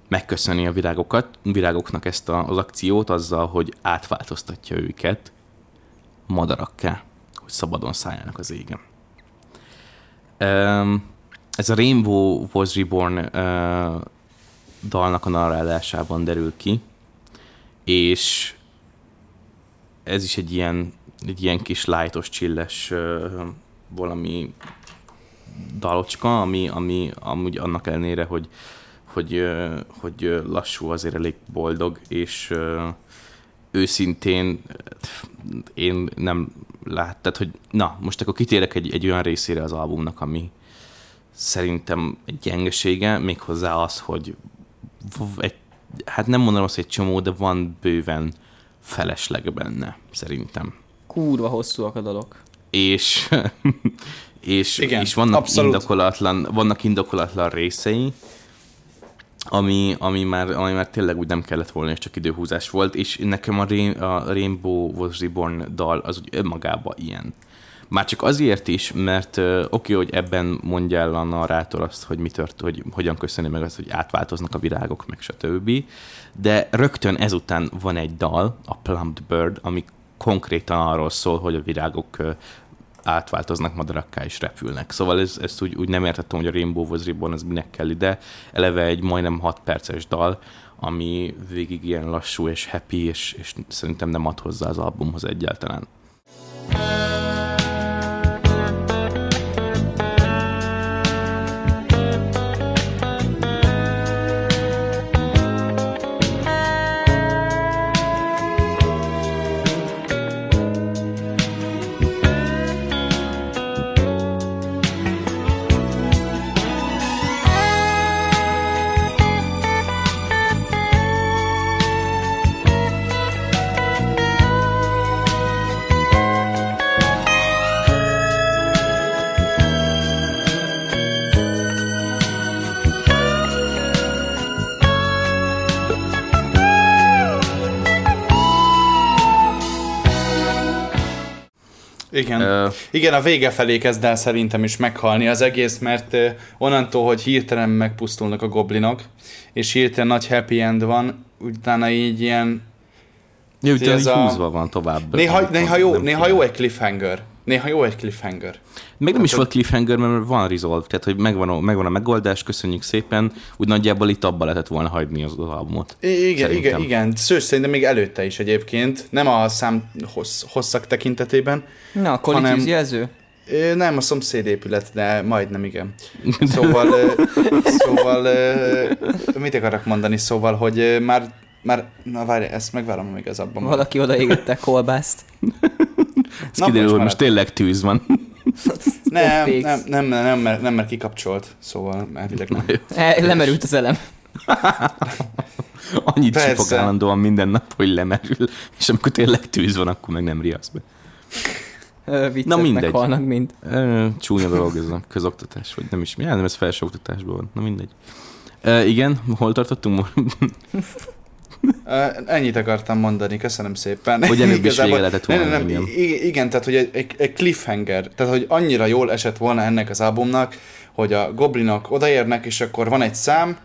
megköszöni a virágokat, virágoknak ezt a, az akciót azzal, hogy átváltoztatja őket madarakká, hogy szabadon szálljanak az égen. Ez a Rainbow Was Reborn dalnak a narrálásában derül ki, és ez is egy ilyen, egy ilyen kis lightos, chilles valami dalocska, ami, ami amúgy annak ellenére, hogy Hogy, hogy lassú, azért elég boldog, és őszintén én nem lát, tehát, hogy na, most akkor kitérek egy, egy olyan részére az albumnak, ami szerintem egy gyengesége, méghozzá az, hogy egy, hát nem mondanom azt, hogy egy csomó, de van bőven felesleg benne, szerintem. Kurva hosszúak a dalok. És, és, igen, és vannak, indokolatlan, vannak indokolatlan részei, Ami, ami, már, ami már tényleg úgy nem kellett volna, és csak időhúzás volt, és nekem a, Rain, a Rainbow Was Reborn dal az úgy önmagában ilyen. Már csak azért is, mert uh, oké, hogy ebben mondja el a narrátor azt, hogy mi tört, hogy hogyan köszöni meg azt, hogy átváltoznak a virágok, meg stb. De rögtön ezután van egy dal, a Plumped Bird, ami konkrétan arról szól, hogy a virágok uh, átváltoznak madarakká és repülnek. Szóval ez, ezt úgy, úgy nem értettem, hogy a Rainbow Was Reborn az minek kell ide. Eleve egy majdnem hat perces dal, ami végig ilyen lassú és happy, és, és szerintem nem ad hozzá az albumhoz egyáltalán. Igen. Ö... Igen, a vége felé kezd el szerintem is meghalni az egész, mert onnantól, hogy hirtelen megpusztulnak a goblinok, és hirtelen nagy happy end van, utána így ilyen... Ja, utána így a... húzva van tovább. Néha, néha, jó, néha jó egy cliffhanger. Néha jó egy cliffhanger. Meg nem is volt cliffhanger, mert van resolve, tehát hogy megvan a, megvan a megoldás, köszönjük szépen, úgy nagyjából itt abba lehetett volna hagyni az albumot. Igen, szerintem. igen, igen. Sőt, szerintem még előtte is egyébként, nem a szám hossz, hosszak tekintetében. Na, a kollektív jelző? Nem, a szomszédépület, de majdnem igen. Szóval, szóval mit akarok mondani? Szóval, hogy már, már na várj, ezt megvárom, amíg az abban. Valaki odaégette kolbászt. Ez kiderül, hogy most tényleg tűz van. nem, nem, nem, nem, nem, mert, nem, mert kikapcsolt, szóval elvileg nem. Lemerült az elem. Annyit persze. Csipok állandóan minden nap, hogy lemerül, és amikor tényleg tűz van, akkor meg nem riasz be. Na mindegy. Halnak mind. Csúnya dolog ez a közoktatás, vagy nem is mi, nem ez felsőoktatásban van. Na mindegy. E, igen, hol tartottunk? Uh, ennyit akartam mondani, köszönöm szépen. Hogy előbb is vége lehetett volna. Nem, nem, nem, igen, tehát hogy egy, egy cliffhanger, tehát hogy annyira jól esett volna ennek az albumnak, hogy a goblinok odaérnek, és akkor van egy szám,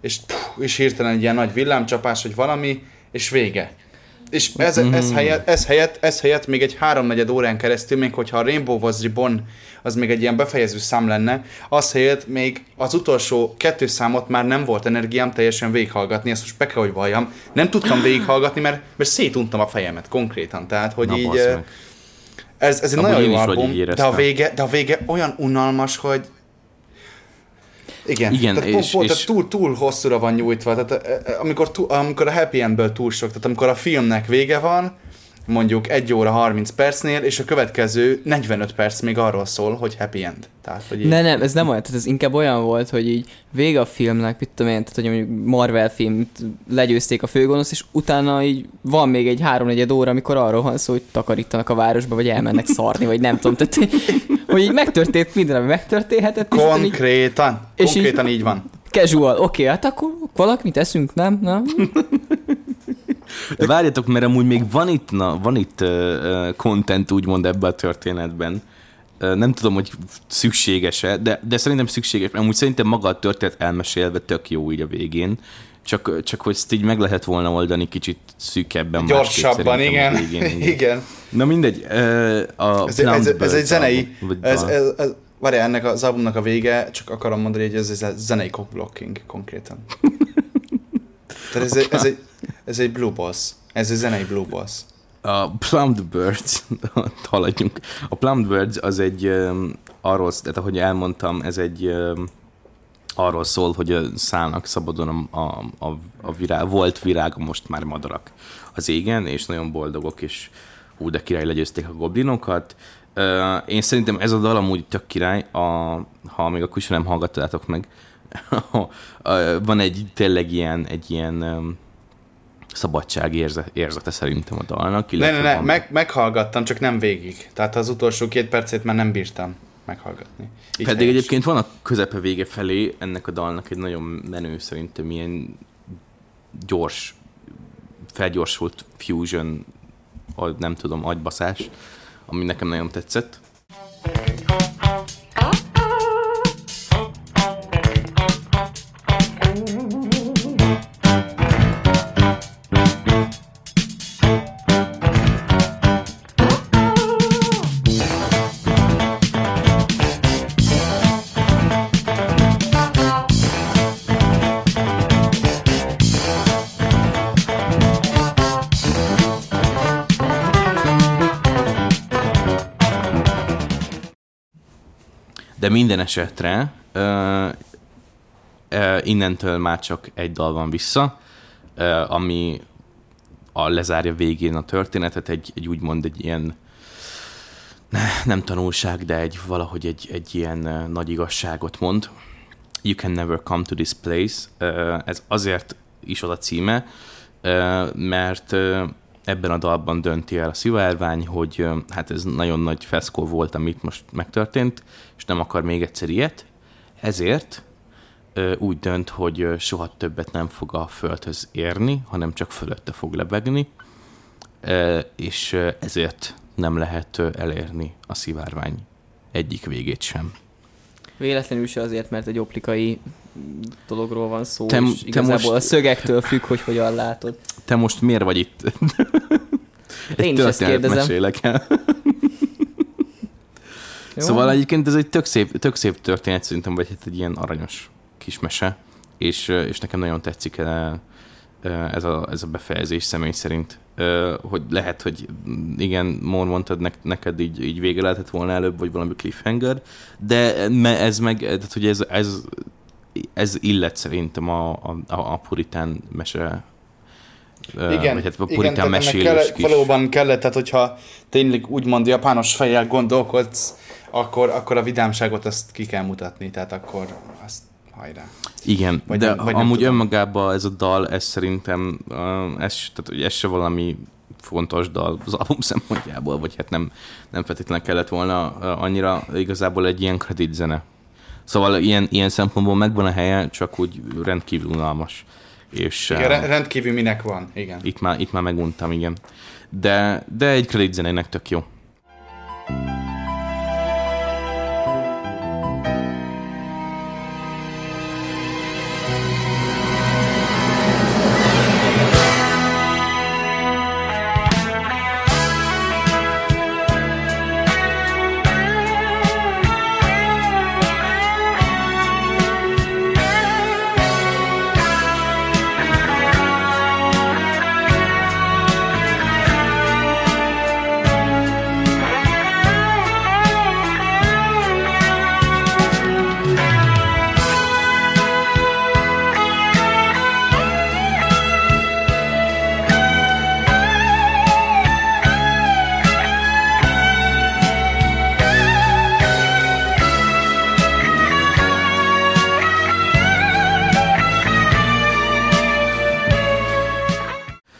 és, puh, és hirtelen egy ilyen nagy villámcsapás, hogy valami, és vége. És ez, ez, helyett, ez, helyett, ez helyett még egy háromnegyed órán keresztül, még hogyha a Rainbow was Reborn az még egy ilyen befejező szám lenne, az helyett még az utolsó kettő számot már nem volt energiám teljesen végighallgatni, ezt most be kell, hogy valljam. Nem tudtam végighallgatni, mert, mert szétuntam a fejemet konkrétan, tehát hogy na, így... Ez, ez egy nagyon jó album, de a, vége, de a vége olyan unalmas, hogy... Igen, igen, tehát, és, pont, és... tehát túl, túl hosszúra van nyújtva, tehát amikor, túl, amikor a happy endből túl sok, tehát amikor a filmnek vége van, mondjuk egy óra harminc percnél, és a következő negyvenöt perc még arról szól, hogy happy end. Tehát, hogy így... Ne, nem, ez nem olyan, tehát ez inkább olyan volt, hogy így vége a filmnek, mit tudom én, tehát hogy mondjuk Marvel film, legyőzték a főgonoszt, és utána így van még egy háromnegyed óra, amikor arról van szó, hogy takarítanak a városba, vagy elmennek szarni, vagy nem tudom, tehát hogy így megtörtént minden, ami megtörténhetett. Konkrétan, és konkrétan így, így van. Casual, oké, hát akkor valamit eszünk, nem? nem? De várjatok, mert amúgy még van itt, na, van itt uh, content úgymond ebben a történetben. Uh, nem tudom, hogy szükséges-e, de, de szerintem szükséges. Amúgy szerintem maga a történet elmesélve tök jó így a végén. Csak, csak hogy ezt így meg lehet volna oldani kicsit szűkebben. Gyorsabban, igen. Végén, igen. igen. Na mindegy. Uh, a ez, ez, ez egy zenei... Ez, ez, ez, várjál, ennek az albumnak a vége, csak akarom mondani, hogy ez, ez egy zenei cockblocking konkrétan. Tehát ez, ez egy... Ez egy Blue Boss. Ez egy zenei Blue Boss. A Plumed Birds, haladjunk. A Plumed Birds az egy, um, arról, tehát ahogy elmondtam, ez egy um, arról szól, hogy szállnak szabadon a, a, a virág, volt virág, most már madarak az égen, és nagyon boldogok, és hú, de király, legyőzték a goblinokat. Uh, én szerintem ez a dal amúgy tök király, a, ha még akkor is nem hallgattátok meg. Van egy tényleg ilyen, egy ilyen... Um, szabadság érzete, érzete szerintem a dalnak. Ne, ne, ne, van... meg, meghallgattam, csak nem végig. Tehát az utolsó két percét már nem bírtam meghallgatni. Így pedig helyes. Egyébként van a közepe vége felé ennek a dalnak egy nagyon menő, szerintem ilyen gyors, felgyorsult fusion, nem tudom, agybaszás, ami nekem nagyon tetszett. De minden esetre uh, uh, innentől már csak egy dal van vissza, uh, ami a lezárja végén a történetet, egy, egy úgymond egy ilyen, nem tanulság, de egy, valahogy egy, egy ilyen uh, nagy igazságot mond. You can never come to this place. Uh, ez azért is az a címe, uh, mert uh, ebben a dalban dönti el a szivárvány, hogy hát ez nagyon nagy feszkó volt, amit most megtörtént, és nem akar még egyszer ilyet. Ezért úgy dönt, hogy soha többet nem fog a földhöz érni, hanem csak fölötte fog lebegni, és ezért nem lehet elérni a szivárvány egyik végét sem. Véletlenül se azért, mert egy optikai dologról van szó, te, és igazából most... a szögektől függ, hogy hogyan látod. Te most miért vagy itt? Egy történet mesélek el. Szóval egyébként ez egy tök szép, tök szép történet szerintem, vagy hát egy ilyen aranyos kis mese, és, és nekem nagyon tetszik ez a, ez a befejezés személy szerint. Hogy lehet, hogy igen, Mór mondtad, neked így, így vége lehetett volna előbb, vagy valami cliffhanger, de ez meg, tehát hogy ez, ez, ez illet szerintem a, a, a puritán mese. Igen, hát igen, tehát ennek kell, valóban kellett, tehát hogyha tényleg úgymond japános fejjel gondolkodsz, akkor, akkor a vidámságot azt ki kell mutatni, tehát akkor azt hajrá. Igen, vagy de nem, vagy amúgy tudom. Önmagában ez a dal, ez szerintem, ez, tehát, ez se valami fontos dal az album szempontjából, vagy hát nem, nem feltétlenül kellett volna annyira, igazából egy ilyen kreditzene. Szóval ilyen, ilyen szempontból megvan a helye, csak úgy rendkívül unalmas. És, igen, uh, rendkívül minek van, igen. Itt már, itt már meguntam, igen. De, de egy kreditzenének tök jó.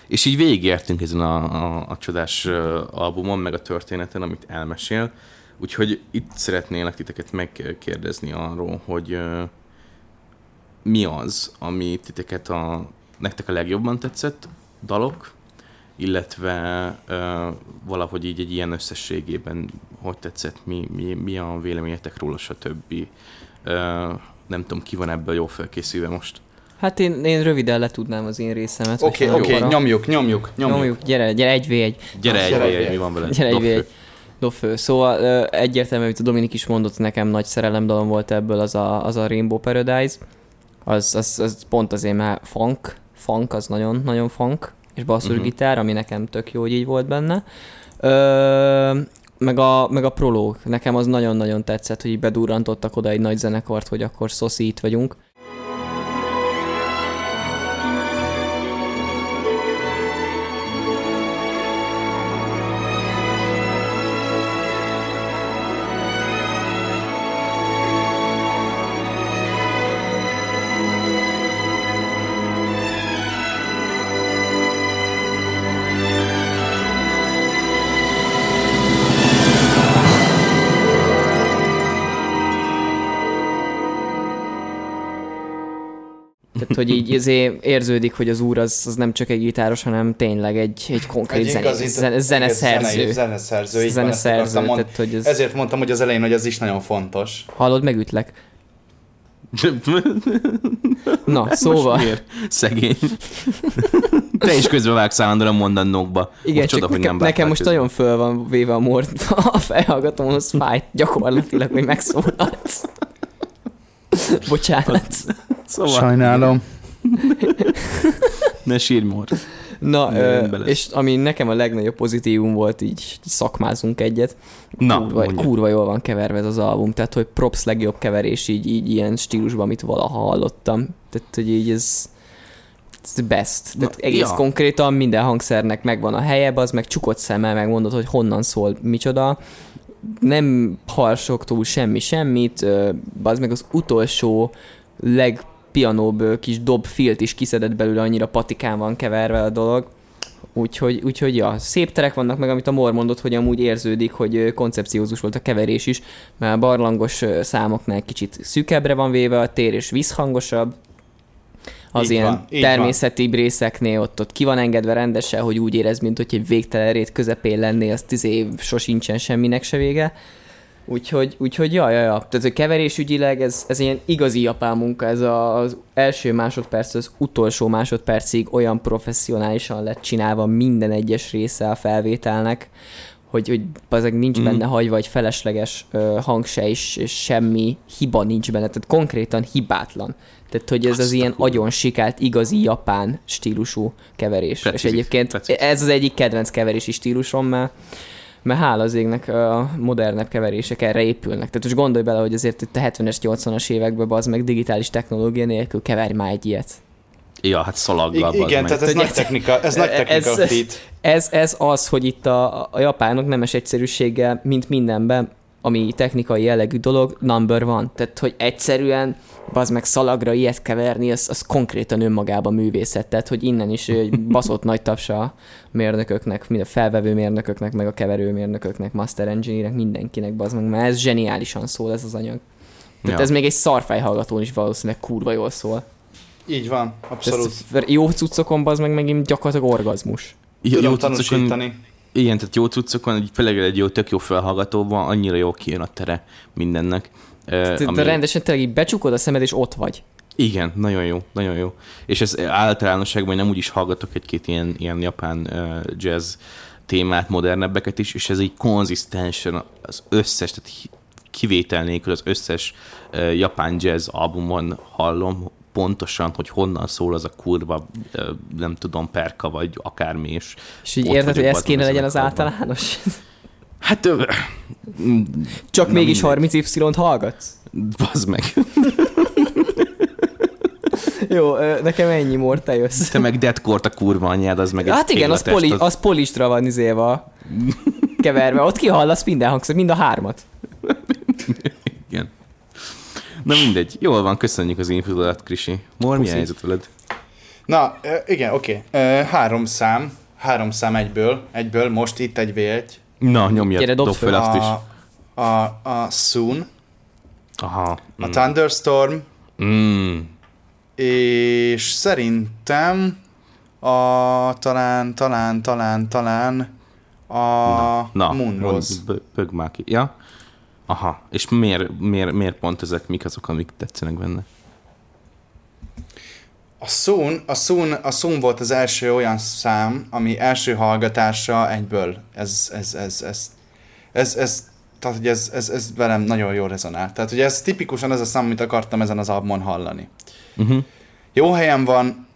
És így végigértünk ezen a, a, a csodás albumon, meg a történeten, amit elmesél. Úgyhogy itt szeretnélek titeket megkérdezni arról, hogy uh, mi az, ami titeket a, nektek a legjobban tetszett dalok, illetve uh, valahogy így egy ilyen összességében hogy tetszett, mi, mi, mi a véleményetek róla, stb. Uh, nem tudom, ki van ebből jól felkészülve most. Hát én, én röviden le tudnám az én részemet. Oké, okay, oké, okay, nyomjuk, nyomjuk, nyomjuk. Nyomjuk, gyere, gyere, egy v egy. Gyere, egy v egy, mi van vele? Gyere, egy v egy. Dofő. Szóval egyértelműen, amit a Dominik is mondott, nekem nagy szerelemdalom volt ebből az a, az a Rainbow Paradise. Az, az, az pont azért már funk, funk, az nagyon, nagyon funk, és basszusgitár, uh-huh. ami nekem tök jó, hogy így volt benne. Ö, meg, a, meg a prológ. Nekem az nagyon-nagyon tetszett, hogy így bedurrantottak oda egy nagy zenekart, hogy akkor szoszi, itt vagyunk. Hogy így azért érződik, hogy az úr az, az nem csak egy gitáros, hanem tényleg egy, egy konkrét zeneszerző. Zeneszerző, zeneszerző, zeneszerző mond, tehát, hogy ez... Ezért mondtam, hogy az elején, hogy az is nagyon fontos. Hallod, megütlek. Na, hát szóval... Szegény. Te is közben vágsz állandóan mondanókba. Igen, csak nekem, nekem közben. Most nagyon föl van véve a Mór. A fejhallgatóhoz fájt gyakorlatilag, hogy megszólalsz. Bocsánat. Szóval. Sajnálom. Ne sírj, Mór. Na, ö, és ami nekem a legnagyobb pozitívum volt, így szakmázunk egyet. Na, kurva, kurva jól van keverve ez az album, tehát hogy props legjobb keverés így, így ilyen stílusban, amit valaha hallottam. Tehát, hogy így ez the best. Tehát na, egész ja. Konkrétan minden hangszernek megvan a helye, az meg csukott szemmel megmondod, hogy honnan szól, micsoda. Nem halsok túl semmi semmit, az meg az utolsó legpianóbb kis dob filt is kiszedett belőle, annyira patikán van keverve a dolog. Úgyhogy, úgyhogy ja, szép terek vannak meg, amit a Mór mondott, hogy amúgy érződik, hogy koncepciózus volt a keverés is, mert a barlangos számoknál kicsit szűkebbre van véve a tér, és visszhangosabb. Az így ilyen van, természetibb van. Részeknél ott, ott ki van engedve rendesen, hogy úgy érez, mint hogy egy végtelen rét közepén lennél, az tíz év sosincsen semminek se vége. Úgyhogy, úgyhogy jaj, jaj, jaj. Tehát a keverésügyileg ez, ez ilyen igazi japán munka, ez a, az első másodperc, az utolsó másodpercig olyan professzionálisan lett csinálva minden egyes része a felvételnek, hogy, hogy azok nincs benne mm. hagyva egy felesleges ö, hang se is, és semmi hiba nincs benne, tehát konkrétan hibátlan. Tehát, hogy ez azt az ilyen agyon sikált, igazi japán stílusú keverés. Precíz, és egyébként precíz. Ez az egyik kedvenc keverési stílusom, mert, mert hála az égnek a modernebb keverések erre épülnek. Tehát most gondolj bele, hogy azért itt a hetvenes, nyolcvanas években az meg digitális technológia nélkül keverj már egy ilyet. Ja, hát szalaggal. I- igen, tehát ez nagy technika, ez nagy technika ez, fit. Ez, ez az, hogy itt a, a japánok nemes egyszerűséggel, mint mindenben, ami technikai jellegű dolog, number one. Tehát, hogy egyszerűen, bazd meg, szalagra ilyet keverni, az, az konkrétan önmagában művészet. Tehát, hogy innen is egy baszott nagy tapsa a mérnököknek, mind a felvevő mérnököknek, meg a keverő mérnököknek, master engineernek, mindenkinek, bazd meg, mert ez zseniálisan szól ez az anyag. Tehát ja. ez még egy szarfájhallgatón is valószínűleg kurva jól szól. Így van, abszolút. Ez jó cuccokon, bazd meg, megint gyakorlatilag orgazmus. Tudom jó tanúsítani. Cuccokon, igen, tehát jó cuccokon, például egy jó, tök jó felhallgatóban annyira jó kijön a tere mindennek. Tehát ami... rendesen tényleg így becsukod a szemed, és ott vagy. Igen, nagyon jó, nagyon jó. És ez általánosságban nem úgy is hallgatok egy-két ilyen, ilyen japán uh, jazz témát, modernebbeket is, és ez így konzisztensen az összes, tehát kivétel nélkül az összes uh, japán jazz albumon hallom pontosan, hogy honnan szól az a kurva, uh, nem tudom, perka, vagy akármi. És, és így érted, hogy ez kéne legyen az általános? Hát... Ö... Csak mégis harminc Y-t hallgatsz? Bazd meg. Jó, nekem ennyi, Mór, te jössz. Te meg deadcore-t a kurva anyád, az meg... Hát igen, az, poli, az... az polistra van izéva keverve. Ott kihallasz minden hangszert, mind a hármat. Igen. Na mindegy, jól van, köszönjük az infodat, Krisi. Mór, mi helyzet veled? Na, igen, oké. Okay. Három szám, három szám egyből, egyből, most itt egy vé egy. Na, nyomjad, Kérre, dob fel azt is. A, a, a Soon, Aha, mm. a Thunderstorm, mm. és szerintem a talán, talán, talán, talán a na, na, Moonrose. Mond, pög már ki. Ja? Aha, és miért, miért, miért pont ezek, mik azok, amik tetszenek benne? A Soon, a Soon, a Soon volt az első olyan szám, ami első hallgatása egyből. Ez, ez, ez, ez, ez, ez, tehát, hogy ez, ez, ez velem nagyon jól rezonál. Tehát, hogy ez tipikusan ez a szám, amit akartam ezen az albumon hallani. Uh-huh. Jó helyen van,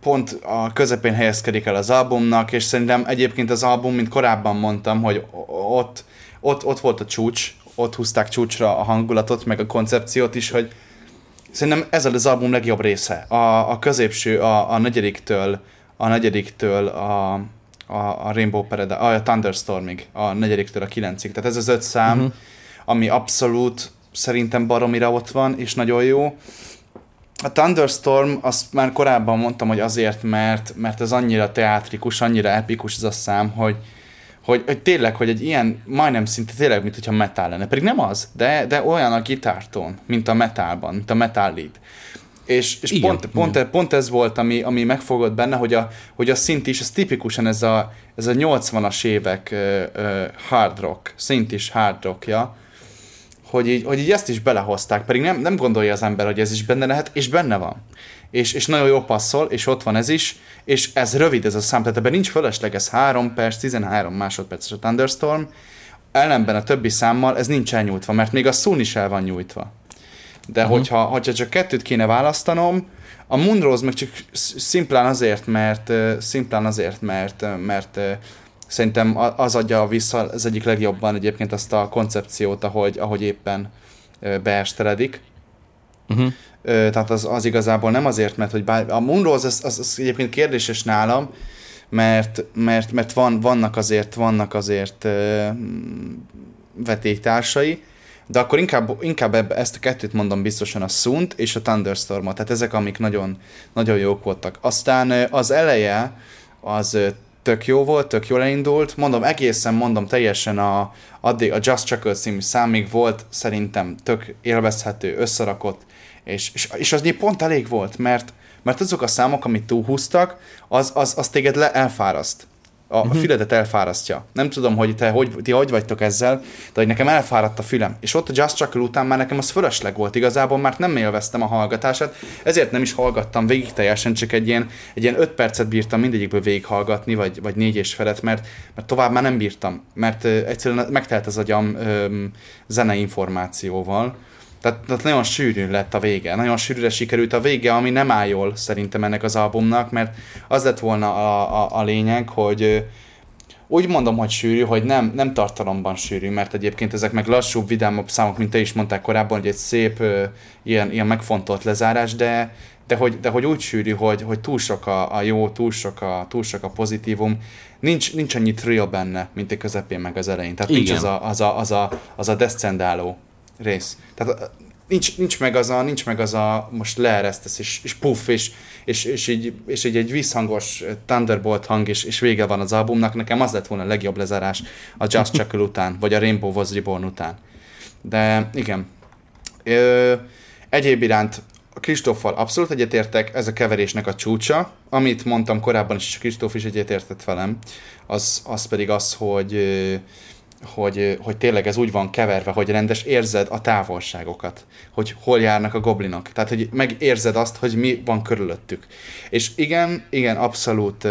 pont a közepén helyezkedik el az albumnak, és szerintem egyébként az album, mint korábban mondtam, hogy ott, ott, ott volt a csúcs, ott húzták csúcsra a hangulatot, meg a koncepciót is, hogy szerintem ez az album legjobb része. A, a középső, a, a negyediktől, a negyediktől a, a, a Rainbow Paradise, a Thunderstormig, a negyediktől a kilencig. Tehát ez az öt szám, uh-huh. ami abszolút szerintem baromira ott van, és nagyon jó. A Thunderstorm, azt már korábban mondtam, hogy azért, mert, mert ez annyira teátrikus, annyira epikus ez a szám, hogy, hogy, hogy tényleg, hogy egy ilyen, majdnem szinte tényleg, mint hogyha metal lenne. Pedig nem az, de, de olyan a gitártón, mint a metalban, mint a metal lead. És, és igen, pont, igen. Pont, pont ez volt, ami, ami megfogott benne, hogy a, hogy a szint is, ez tipikusan ez a, ez a nyolcvanas évek ö, ö, hard rock, szint is hard rockja, hogy így, hogy így ezt is belehozták, pedig nem, nem gondolja az ember, hogy ez is benne lehet, és benne van. És, és nagyon jó passzol, és ott van ez is, és ez rövid ez a szám, tehát ebben nincs fölösleg, ez három perc, tizenhárom másodperces a Thunderstorm, ellenben a többi számmal ez nincs elnyújtva, mert még a Soon is el van nyújtva. De uh-huh. hogyha, hogyha csak kettőt kéne választanom, a Moonrose meg csak szimplán azért, mert szimplán azért, mert, mert szerintem az adja vissza az egyik legjobban egyébként azt a koncepciót, ahogy, ahogy éppen beesteredik. Uh-huh. Tehát az, az igazából nem azért, mert hogy bár, a Moonrose az, az, az egyébként kérdéses nálam, mert, mert, mert van, vannak azért, vannak azért ö, vetélytársai, de akkor inkább, inkább ebbe, ezt a kettőt mondom biztosan, a Soont és a Thunderstormot, tehát ezek, amik nagyon, nagyon jók voltak. Aztán az eleje az tök jó volt, tök jól elindult, mondom egészen, mondom teljesen a, addig a Just Chuckle című számig volt szerintem tök élvezhető, összerakott, és, és, és az pont elég volt, mert, mert azok a számok, amit túlhúztak, az, az, az téged le elfáraszt. A, uh-huh. a füledet elfárasztja. Nem tudom, hogy te hogy, ti hogy vagytok ezzel, de hogy nekem elfáradt a fülem. És ott a Just Chuckle után már nekem az fölösleg volt igazából, már nem élveztem a hallgatását, ezért nem is hallgattam végig teljesen, csak egy ilyen, egy ilyen öt percet bírtam mindegyikből végighallgatni, vagy, vagy négy és felett, mert, mert tovább már nem bírtam, mert ö, egyszerűen megtelt az agyam ö, zenei információval. Tehát, tehát nagyon sűrűn lett a vége, nagyon sűrűre sikerült a vége, ami nem áll jól szerintem ennek az albumnak, mert az lett volna a, a, a lényeg, hogy, úgy mondom, hogy sűrű, hogy nem, nem tartalomban sűrű, mert egyébként ezek meg lassúbb, vidámabb számok, mint te is mondták korábban, hogy egy szép ö, ilyen, ilyen megfontolt lezárás, de, de, hogy, de hogy úgy sűrű, hogy, hogy túl sok a, a jó, túl sok a, túl sok a pozitívum, nincs, nincs annyi thrill benne, mint a közepén meg az elején, tehát igen. Nincs az a, az, a, az, a, az a descendáló rész. Tehát nincs, nincs, meg az a, nincs meg az a most leeresztesz, és, és puff, és, és, és, így, és így egy vízhangos Thunderbolt hang, és, és vége van az albumnak. Nekem az lett volna a legjobb lezárás a Just Chuckle után, vagy a Rainbow Was Reborn után. De igen. Ö, egyéb iránt a Kristóffal abszolút egyetértek, ez a keverésnek a csúcsa. Amit mondtam korábban is, és Kristóf is egyetértett velem, az, az pedig az, hogy... Hogy, hogy tényleg ez úgy van keverve, hogy rendes, érzed a távolságokat, hogy hol járnak a goblinok. Tehát, hogy megérzed azt, hogy mi van körülöttük. És igen, igen, abszolút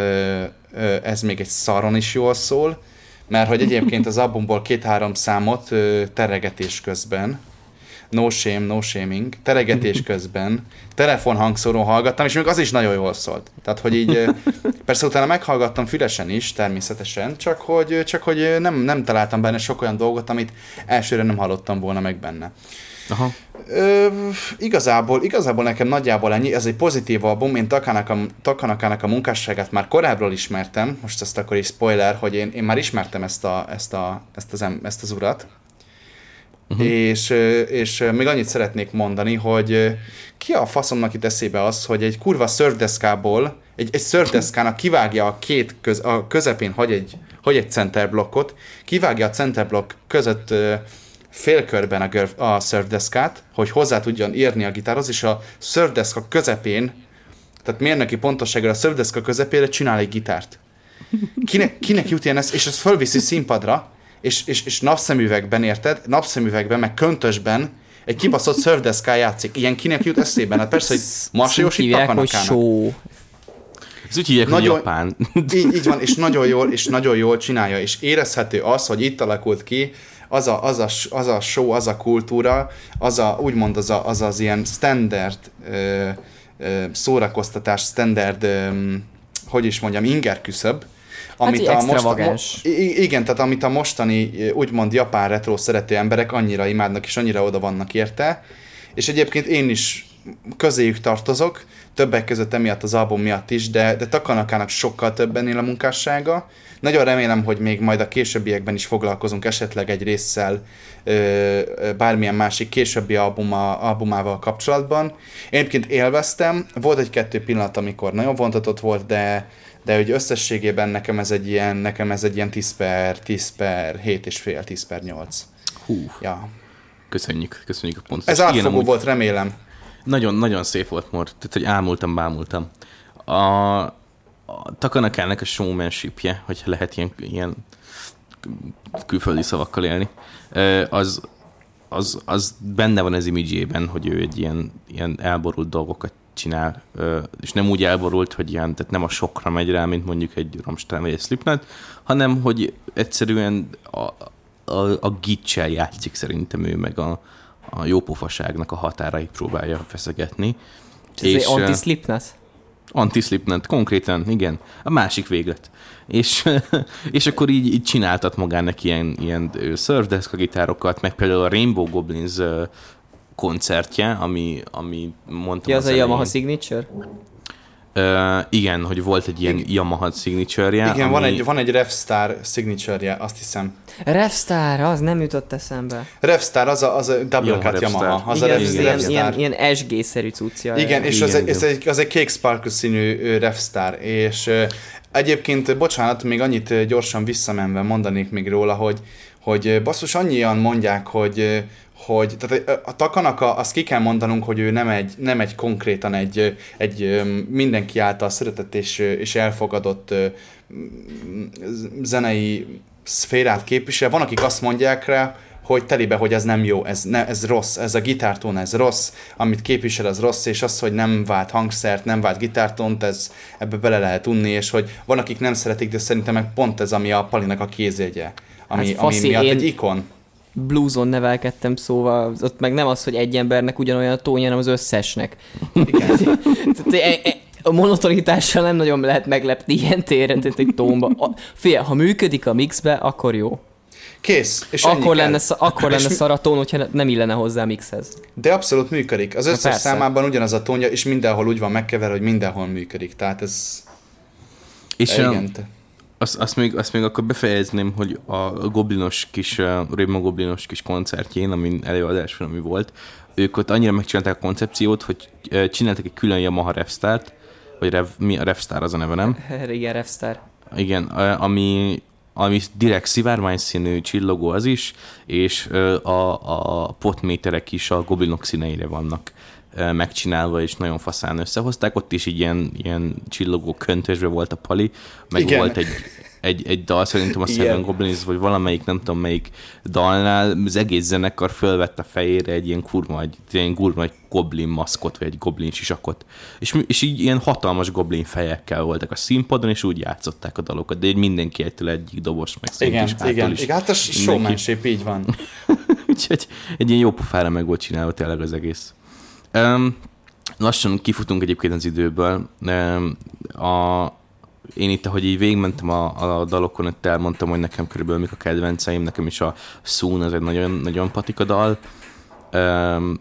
ez még egy szaron is jól szól, mert hogy egyébként az albumból két-három számot teregetés közben, no shame, no shaming, teregetés közben, telefonhangszórón hallgattam, és még az is nagyon jól szólt. Tehát, hogy így, persze utána meghallgattam fülesen is, természetesen, csak hogy, csak hogy nem, nem találtam benne sok olyan dolgot, amit elsőre nem hallottam volna meg benne. Aha. Ö, igazából, igazából nekem nagyjából ennyi, ez egy pozitív album, én Takanakának a munkásságát már korábbról ismertem, most ezt akkor is spoiler, hogy én, én már ismertem ezt, a, ezt, a, ezt, az, ezt az urat. Uh-huh. És, és még annyit szeretnék mondani, hogy ki a faszomnak itt eszébe az, hogy egy kurva szörfdeszkából, egy, egy szörfdeszkának kivágja a két köz, a közepén, hagy egy, hagy egy centerblokkot, kivágja a centerblokk között félkörben a, görf, a szörfdeszkát, hogy hozzá tudjon írni a gitárhoz, és a szörfdeszka közepén, tehát mérnöki pontosággal a szörfdeszka közepére csinál egy gitárt. Kinek, kinek jut ilyen ez, és ezt fölviszi színpadra, És, és, és napszemüvegben, érted? Napszemüvegben, meg köntösben egy kibaszott szörfdeszkán játszik. Ilyen kinek jut eszében? Hát persze, hogy Masayoshi Takanakának. Ez úgy hívják, nagyon, hogy Japán. Így, így van, és nagyon jól, és nagyon jól csinálja. És érezhető az, hogy itt alakult ki az a, az a, az a show, az a kultúra, az a, úgymond az a, az, az ilyen standard ö, ö, szórakoztatás, standard, ö, hogy is mondjam, inger küszöb, amit hát a extravagáns. Mostani, igen, tehát amit a mostani úgymond japán retro szerető emberek annyira imádnak, és annyira oda vannak érte, és egyébként én is közéjük tartozok, többek között emiatt az album miatt is, de, de Takanakának sokkal többen a munkássága. Nagyon remélem, hogy még majd a későbbiekben is foglalkozunk esetleg egy résszel bármilyen másik későbbi albuma, albumával kapcsolatban. Én egyébként élveztem, volt egy-kettő pillanat, amikor nagyon vontatott volt, de de hogy összességében nekem ez egy ilyen, nekem ez egy ilyen tíz per hét és fél, tíz per nyolc. Hú, ja. Köszönjük, köszönjük a pontot. Ez átfogó volt, remélem. Nagyon-nagyon szép volt, Mór, tehát hogy ámultam, bámultam. A, a Takanakának a showmanshipje, hogyha lehet ilyen, ilyen külföldi szavakkal élni, az, az, az benne van az imidzsében, hogy ő egy ilyen, ilyen elborult dolgokat csinál, és nem úgy elborult, hogy ilyen, tehát nem a sokra megy rá, mint mondjuk egy Rammstein vagy egy Slipknot, hanem hogy egyszerűen a, a, a giccsel játszik szerintem ő, meg a, a jópofaságnak a határait próbálja feszegetni. Ez és egy anti-Slipknot? Anti-Slipknot, konkrétan, igen. A másik véglet. És, és akkor így, így csináltat magának ilyen, ilyen surfdesk gitárokat, meg például a Rainbow Goblins koncertje, ami, ami mondtam... Ja, az, az a Yamaha Signature? Uh, igen, hogy volt egy ilyen igen. Yamaha Signature-je. Igen, ami... van egy, van egy Revstar Signature-je, azt hiszem. Revstar, az nem jutott eszembe. Revstar, az a, az a double cut Yamaha. Az igen, a Revstar. Ilyen, ilyen, ilyen es gé-szerű cuccia. Igen, és igen, az, igen. Ez egy, az egy Cake Sparkle színű Revstar, és uh, egyébként, bocsánat, még annyit gyorsan visszamenve mondanék még róla, hogy, hogy basszus, annyian mondják, hogy hogy tehát a Takanaka, azt ki kell mondanunk, hogy ő nem egy, nem egy konkrétan egy, egy mindenki által szeretett és, és elfogadott zenei szférát képvisel. Van, akik azt mondják rá, hogy telibe, hogy ez nem jó, ez, ne, ez rossz, ez a gitártón, ez rossz, amit képvisel, ez rossz, és az, hogy nem vált hangszert, nem vált gitártont, ez, ebbe bele lehet unni, és hogy van, akik nem szeretik, de szerintem meg pont ez, ami a Palinak a kézjegye, ami, hát ami miatt én... egy ikon. Blueson nevelkedtem, szóval ott meg nem az, hogy egy embernek ugyanolyan a tónja, hanem az összesnek. Igen. a monotonitással nem nagyon lehet meglepni ilyen téren, tehát egy tónba. A, fél, ha működik a mixbe, akkor jó. Kész. És akkor lenne, sz, akkor lenne és szar a tón, hogyha nem illene hozzá a mixhez. De abszolút működik. Az összes számában ugyanaz a tónja, és mindenhol úgy van megkever, hogy mindenhol működik. Tehát ez... És igen, a, azt, azt, még, azt még akkor befejezném, hogy a goblinos kis, a Rainbow Goblinos kis koncertjén, ami előadáson, ami volt, ők ott annyira megcsinálták a koncepciót, hogy csináltak egy külön Yamaha Revstart, vagy Rev, mi a Revstar az a neve, nem? Igen, Revstar. Igen, ami, ami direkt szivárvány színű csillogó az is, és a, a potméterek is a goblinok színeire vannak megcsinálva, és nagyon faszán összehozták. Ott is ilyen, ilyen csillogó köntösbe volt a pali, meg igen. Volt egy, egy, egy dal, szerintem a Seven Goblins, vagy valamelyik, nem tudom melyik dalnál, az egész zenekar fölvett a fejére egy ilyen kurva, egy ilyen kurva, egy goblin maszkot, vagy egy goblin sisakot. És, és így ilyen hatalmas goblin fejekkel voltak a színpadon, és úgy játszották a dalokat, de így mindenki egytől egyik dobos, meg szintén is. Igen, igen. Hát a showmanship így van. Úgyhogy egy ilyen jó pofára meg volt csinálva tényleg az egész. Um, lassan kifutunk egyébként az időből. Um, a, én itt, ahogy így végigmentem a, a dalokon, ott elmondtam, hogy nekem körülbelül mik a kedvenceim. Nekem is a Soon az egy nagyon, nagyon patika dal. Um,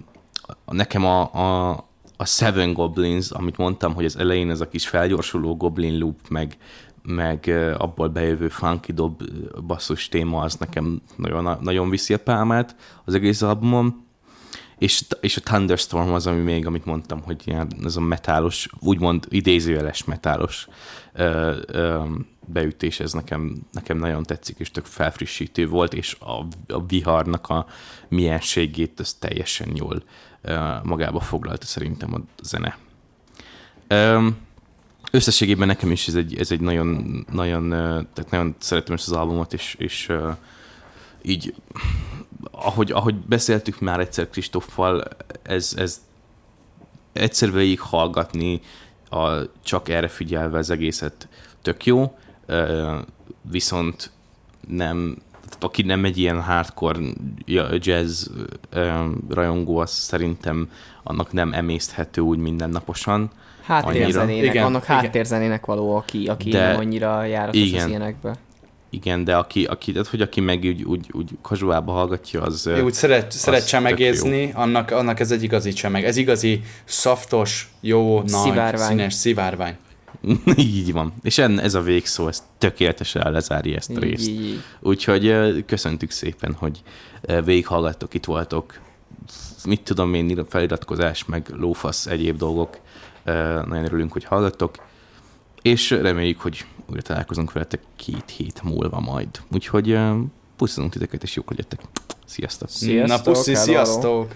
nekem a, a, a Seven Goblins, amit mondtam, hogy az elején ez a kis felgyorsuló goblin loop, meg, meg abból bejövő funky dob basszus téma, az nekem nagyon, nagyon viszi a pálmát az egész albumon. És, és a Thunderstorm az, ami még, amit mondtam, hogy ilyen, ez a metálos, úgymond idézőjeles metálos ö, ö, beütés, ez nekem, nekem nagyon tetszik, és tök felfrissítő volt, és a, a viharnak a mienségét, ez teljesen jól ö, magába foglalta szerintem a zene. Ö, összességében nekem is ez egy, ez egy nagyon, nagyon, tehát nagyon szeretem ezt az albumot, és, és ö, így... Ahogy, ahogy beszéltük már egyszer Kristóffal, ez, ez egyszer végig hallgatni, a, csak erre figyelve az egészet tök jó, viszont nem, aki nem egy ilyen hardcore jazz rajongó, az szerintem annak nem emészthető úgy mindennaposan. Háttérzenének, igen, annak igen. Háttérzenének való, aki, aki de, annyira járatos igen. Az ilyenekbe. Igen, de aki, aki, tehát, hogy aki meg úgy, úgy, úgy kazuálba hallgatja, az... Ő úgy szeret, szeretse megézni, annak, annak ez egy igazi csemeg. Ez igazi, szaftos, jó, szivárvány. Nagy, színes szivárvány. Így van. És ez a végszó, ez tökéletesen lezárja ezt a részt. Úgyhogy köszöntük szépen, hogy végighallgattok, itt voltok. Mit tudom én, feliratkozás, meg lófasz, egyéb dolgok. Nagyon örülünk, hogy hallgattok. És reméljük, hogy újra találkozunk veletek két hét múlva majd. Úgyhogy puszilunk titeket, és jók legyetek. Sziasztok! Sziasztok! Na puszi, sziasztok!